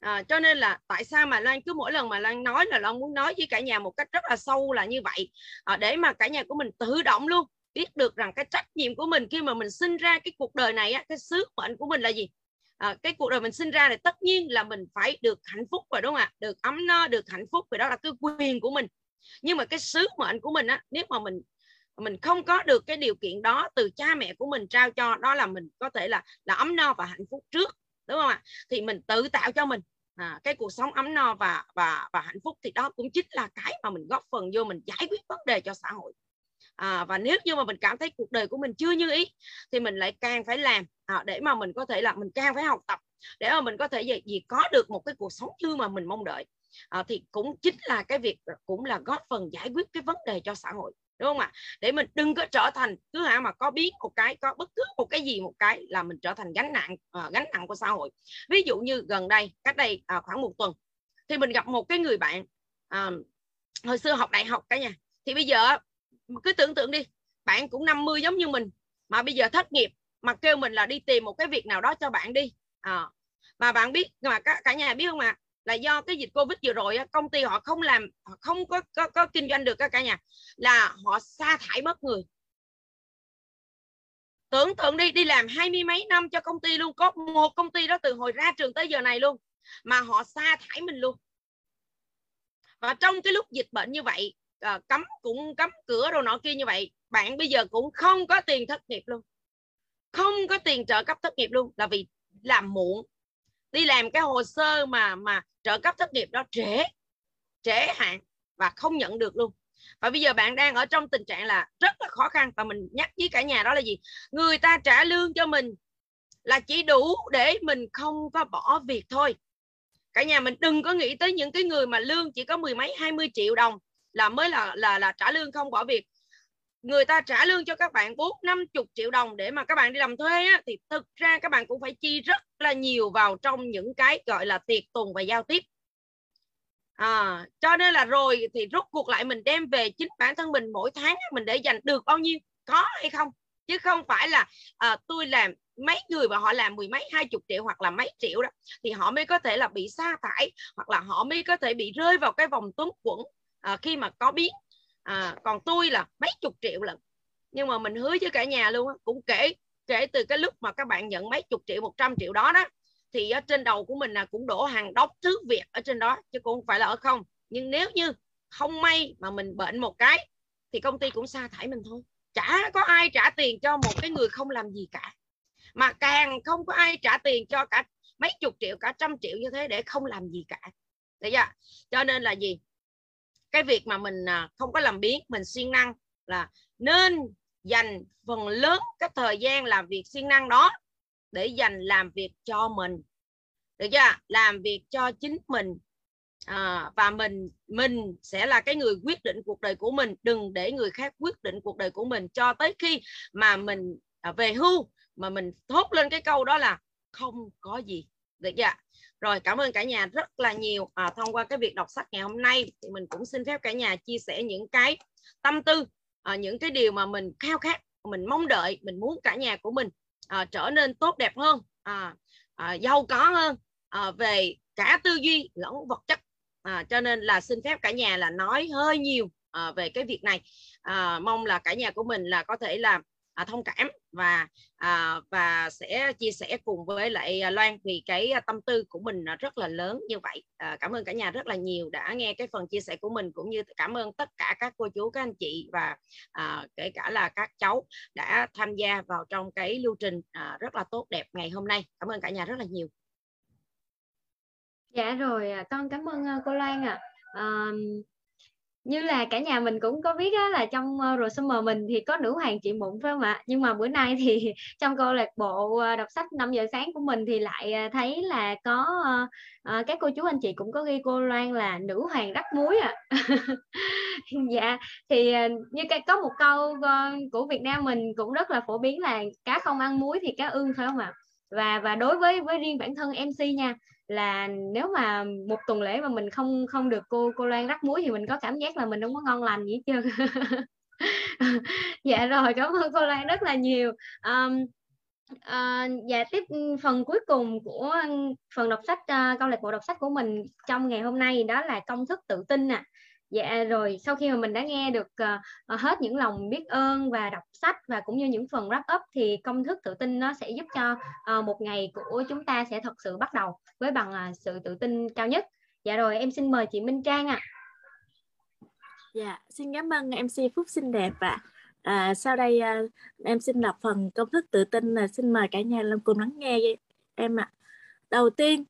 À, cho nên là tại sao mà Loan cứ mỗi lần mà Loan nói là Loan muốn nói với cả nhà một cách rất là sâu là như vậy, à, để mà cả nhà của mình tự động luôn biết được rằng cái trách nhiệm của mình khi mà mình sinh ra cái cuộc đời này á, cái sứ mệnh của mình là gì. À, cái cuộc đời mình sinh ra thì tất nhiên là mình phải được hạnh phúc rồi, đúng không ạ? Được ấm no, được hạnh phúc, vì đó là cái quyền của mình. Nhưng mà cái sứ mệnh của mình á, nếu mà mình mình không có được cái điều kiện đó từ cha mẹ của mình trao cho, đó là mình có thể là là ấm no và hạnh phúc trước, đúng không ạ? thì mình tự tạo cho mình à, cái cuộc sống ấm no và và và hạnh phúc. Thì đó cũng chính là cái mà mình góp phần vô, mình giải quyết vấn đề cho xã hội. À, và nếu như mà mình cảm thấy cuộc đời của mình chưa như ý thì mình lại càng phải làm à, để mà mình có thể là mình càng phải học tập để mà mình có thể gì, gì có được một cái cuộc sống như mà mình mong đợi. À, thì cũng chính là cái việc cũng là góp phần giải quyết cái vấn đề cho xã hội, đúng không ạ? Để mình đừng có trở thành cứ hả mà có biến một cái, có bất cứ một cái gì một cái là mình trở thành gánh nặng à, gánh nặng của xã hội. Ví dụ như gần đây, cách đây à, khoảng một tuần thì mình gặp một cái người bạn à, hồi xưa học đại học cả nhà, thì bây giờ cứ tưởng tượng đi, bạn cũng năm mươi giống như mình mà bây giờ thất nghiệp, mà kêu mình là đi tìm một cái việc nào đó cho bạn đi à, mà bạn biết mà cả, cả nhà biết không ạ? À? Là do cái dịch Covid vừa rồi công ty họ không làm, họ không có, có, có kinh doanh được cả nhà, là họ sa thải mất người. Tưởng tượng đi, đi làm hai mươi mấy năm cho công ty luôn, có một công ty đó từ hồi ra trường tới giờ này luôn, mà họ sa thải mình luôn. Và trong cái lúc dịch bệnh như vậy, cấm cũng cấm cửa đồ nọ kia như vậy, bạn bây giờ cũng không có tiền thất nghiệp luôn, không có tiền trợ cấp thất nghiệp luôn, là vì làm muộn. Đi làm cái hồ sơ mà mà trợ cấp thất nghiệp đó trễ, trễ hạn và không nhận được luôn. Và bây giờ bạn đang ở trong tình trạng là rất là khó khăn. Và mình nhắc với cả nhà đó là gì? Người ta trả lương cho mình là chỉ đủ để mình không có bỏ việc thôi. Cả nhà mình đừng có nghĩ tới những cái người mà lương chỉ có mười mấy hai mươi triệu đồng là mới là là là trả lương không bỏ việc. Người ta trả lương cho các bạn bốn năm chục triệu đồng để mà các bạn đi làm thuê á, thì thực ra các bạn cũng phải chi rất là nhiều vào trong những cái gọi là tiệc tùng và giao tiếp à, cho nên là rồi thì rút cuộc lại mình đem về chính bản thân mình, mỗi tháng mình để dành được bao nhiêu, có hay không, chứ không phải là à, tôi làm mấy người mà họ làm mười mấy hai chục triệu hoặc là mấy triệu đó thì họ mới có thể là bị sa thải, hoặc là họ mới có thể bị rơi vào cái vòng tuấn quẩn à, khi mà có biến. À, còn tôi là mấy chục triệu lần. Nhưng mà mình hứa với cả nhà luôn á, cũng kể kể từ cái lúc mà các bạn nhận mấy chục triệu, một trăm triệu đó đó, thì ở trên đầu của mình là cũng đổ hàng đống thứ việc ở trên đó, chứ cũng không phải là ở không. Nhưng nếu như không may mà mình bệnh một cái thì công ty cũng sa thải mình thôi. Chả có ai trả tiền cho một cái người không làm gì cả, mà càng không có ai trả tiền cho cả mấy chục triệu, cả trăm triệu như thế để không làm gì cả. Đấy chưa? Cho nên là gì? Cái việc mà mình không có làm biếng, mình siêng năng, là nên dành phần lớn cái thời gian làm việc siêng năng đó để dành làm việc cho mình, được chưa? Làm việc cho chính mình à, và mình mình sẽ là cái người quyết định cuộc đời của mình, đừng để người khác quyết định cuộc đời của mình cho tới khi mà mình về hưu mà mình thốt lên cái câu đó là không có gì, được chưa? Rồi, cảm ơn cả nhà rất là nhiều. À, thông qua cái việc đọc sách ngày hôm nay thì mình cũng xin phép cả nhà chia sẻ những cái tâm tư, à, những cái điều mà mình khao khát, mình mong đợi, mình muốn cả nhà của mình à, trở nên tốt đẹp hơn, à, à, giàu có hơn à, về cả tư duy lẫn vật chất. À, cho nên là xin phép cả nhà là nói hơi nhiều à, về cái việc này. À, mong là cả nhà của mình là có thể làm À, thông cảm và à, và sẽ chia sẻ cùng với lại Loan, vì cái tâm tư của mình rất là lớn như vậy. À, cảm ơn cả nhà rất là nhiều đã nghe cái phần chia sẻ của mình, cũng như cảm ơn tất cả các cô chú, các anh chị và à, kể cả là các cháu đã tham gia vào trong cái lưu trình à, rất là tốt đẹp ngày hôm nay. Cảm ơn cả nhà rất là nhiều. Dạ rồi, con cảm ơn cô Loan ạ. À. À... Như là cả nhà mình cũng có biết á, là trong uh, Rosumer mình thì có nữ hoàng chị Mụn phải không ạ? Nhưng mà bữa nay thì trong câu lạc bộ uh, đọc sách năm giờ sáng của mình thì lại uh, thấy là có uh, uh, các cô chú anh chị cũng có ghi cô Loan là nữ hoàng rắc muối ạ. À. Dạ, thì uh, như cái, có một câu uh, của Việt Nam mình cũng rất là phổ biến là cá không ăn muối thì cá ương phải không ạ? Và và đối với với riêng bản thân em xê nha, là nếu mà một tuần lễ mà mình không không được cô cô Loan rắc muối thì mình có cảm giác là mình không có ngon lành gì hết trơn. Dạ rồi, cảm ơn cô Loan rất là nhiều. Um, uh, dạ tiếp phần cuối cùng của phần đọc sách uh, câu lạc bộ đọc sách của mình trong ngày hôm nay, đó là công thức tự tin nè. À. Dạ rồi, sau khi mà mình đã nghe được uh, hết những lòng biết ơn và đọc sách và cũng như những phần wrap up, thì công thức tự tin nó sẽ giúp cho uh, một ngày của chúng ta sẽ thật sự bắt đầu với bằng uh, sự tự tin cao nhất. Dạ rồi, em xin mời chị Minh Trang ạ. À. Dạ, xin cảm ơn em xê Phúc xinh đẹp ạ. À. À, sau đây uh, em xin đọc phần công thức tự tin, uh, xin mời cả nhà cùng lắng nghe em ạ. À. Đầu tiên,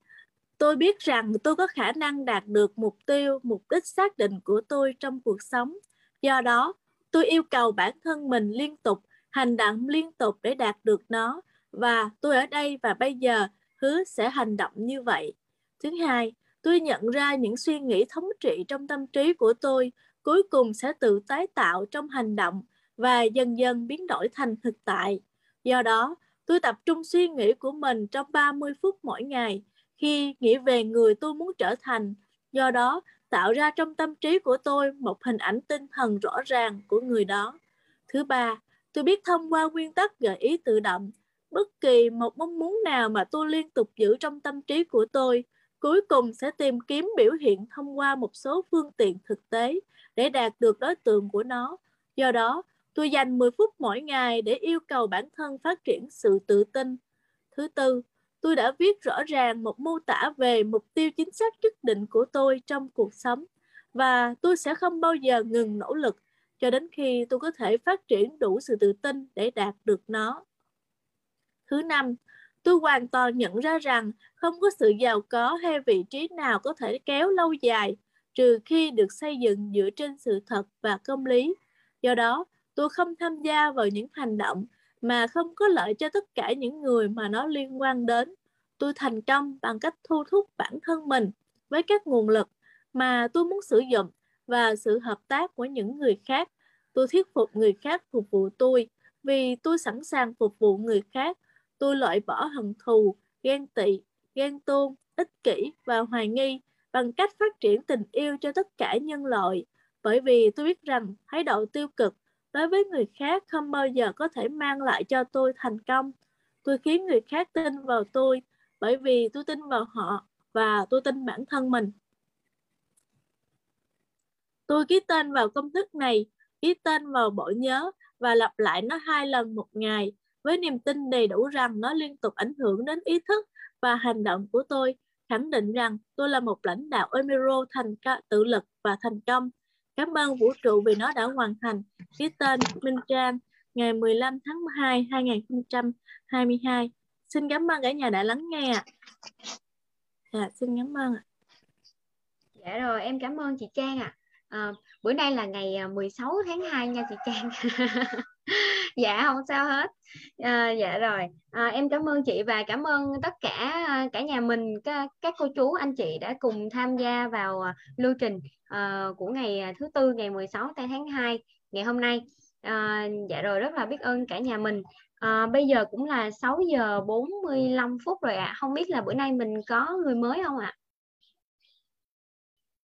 tôi biết rằng tôi có khả năng đạt được mục tiêu, mục đích xác định của tôi trong cuộc sống. Do đó, tôi yêu cầu bản thân mình liên tục, hành động liên tục để đạt được nó. Và tôi ở đây và bây giờ hứa sẽ hành động như vậy. Thứ hai, tôi nhận ra những suy nghĩ thống trị trong tâm trí của tôi cuối cùng sẽ tự tái tạo trong hành động và dần dần biến đổi thành thực tại. Do đó, tôi tập trung suy nghĩ của mình trong ba mươi phút mỗi ngày khi nghĩ về người tôi muốn trở thành. Do đó, tạo ra trong tâm trí của tôi một hình ảnh tinh thần rõ ràng của người đó. Thứ ba, tôi biết thông qua nguyên tắc gợi ý tự động, bất kỳ một mong muốn nào mà tôi liên tục giữ trong tâm trí của tôi, cuối cùng sẽ tìm kiếm biểu hiện thông qua một số phương tiện thực tế để đạt được đối tượng của nó. Do đó, tôi dành mười phút mỗi ngày để yêu cầu bản thân phát triển sự tự tin. Thứ tư, tôi đã viết rõ ràng một mô tả về mục tiêu chính xác nhất định của tôi trong cuộc sống và tôi sẽ không bao giờ ngừng nỗ lực cho đến khi tôi có thể phát triển đủ sự tự tin để đạt được nó. Thứ năm, tôi hoàn toàn nhận ra rằng không có sự giàu có hay vị trí nào có thể kéo lâu dài trừ khi được xây dựng dựa trên sự thật và công lý. Do đó, tôi không tham gia vào những hành động mà không có lợi cho tất cả những người mà nó liên quan đến. Tôi thành công bằng cách thu hút bản thân mình với các nguồn lực mà tôi muốn sử dụng và sự hợp tác của những người khác. Tôi thuyết phục người khác phục vụ tôi vì tôi sẵn sàng phục vụ người khác. Tôi loại bỏ hận thù, ghen tị, ghen tuông, ích kỷ và hoài nghi bằng cách phát triển tình yêu cho tất cả nhân loại, bởi vì tôi biết rằng thái độ tiêu cực đối với người khác không bao giờ có thể mang lại cho tôi thành công. Tôi khiến người khác tin vào tôi bởi vì tôi tin vào họ và tôi tin bản thân mình. Tôi ký tên vào công thức này, ký tên vào bộ nhớ và lặp lại nó hai lần một ngày với niềm tin đầy đủ rằng nó liên tục ảnh hưởng đến ý thức và hành động của tôi, khẳng định rằng tôi là một lãnh đạo Emerald thành tự lực và thành công. Cảm ơn vũ trụ vì nó đã hoàn thành. Ký tên Minh Trang, ngày mười lăm tháng hai năm hai nghìn không trăm hai mươi hai. Xin cảm ơn cả nhà đã lắng nghe. À, xin cảm ơn. Dạ rồi, em cảm ơn chị Trang ạ. À. À, bữa nay là ngày mười sáu tháng hai nha chị Trang. Dạ không sao hết. À, dạ rồi, à, em cảm ơn chị và cảm ơn tất cả cả nhà mình, các, các cô chú anh chị đã cùng tham gia vào lưu trình uh, của ngày thứ tư, ngày mười sáu tháng hai ngày hôm nay. À, dạ rồi, rất là biết ơn cả nhà mình. À, bây giờ cũng là sáu giờ bốn mươi lăm phút rồi ạ. À. Không biết là bữa nay mình có người mới không ạ? À?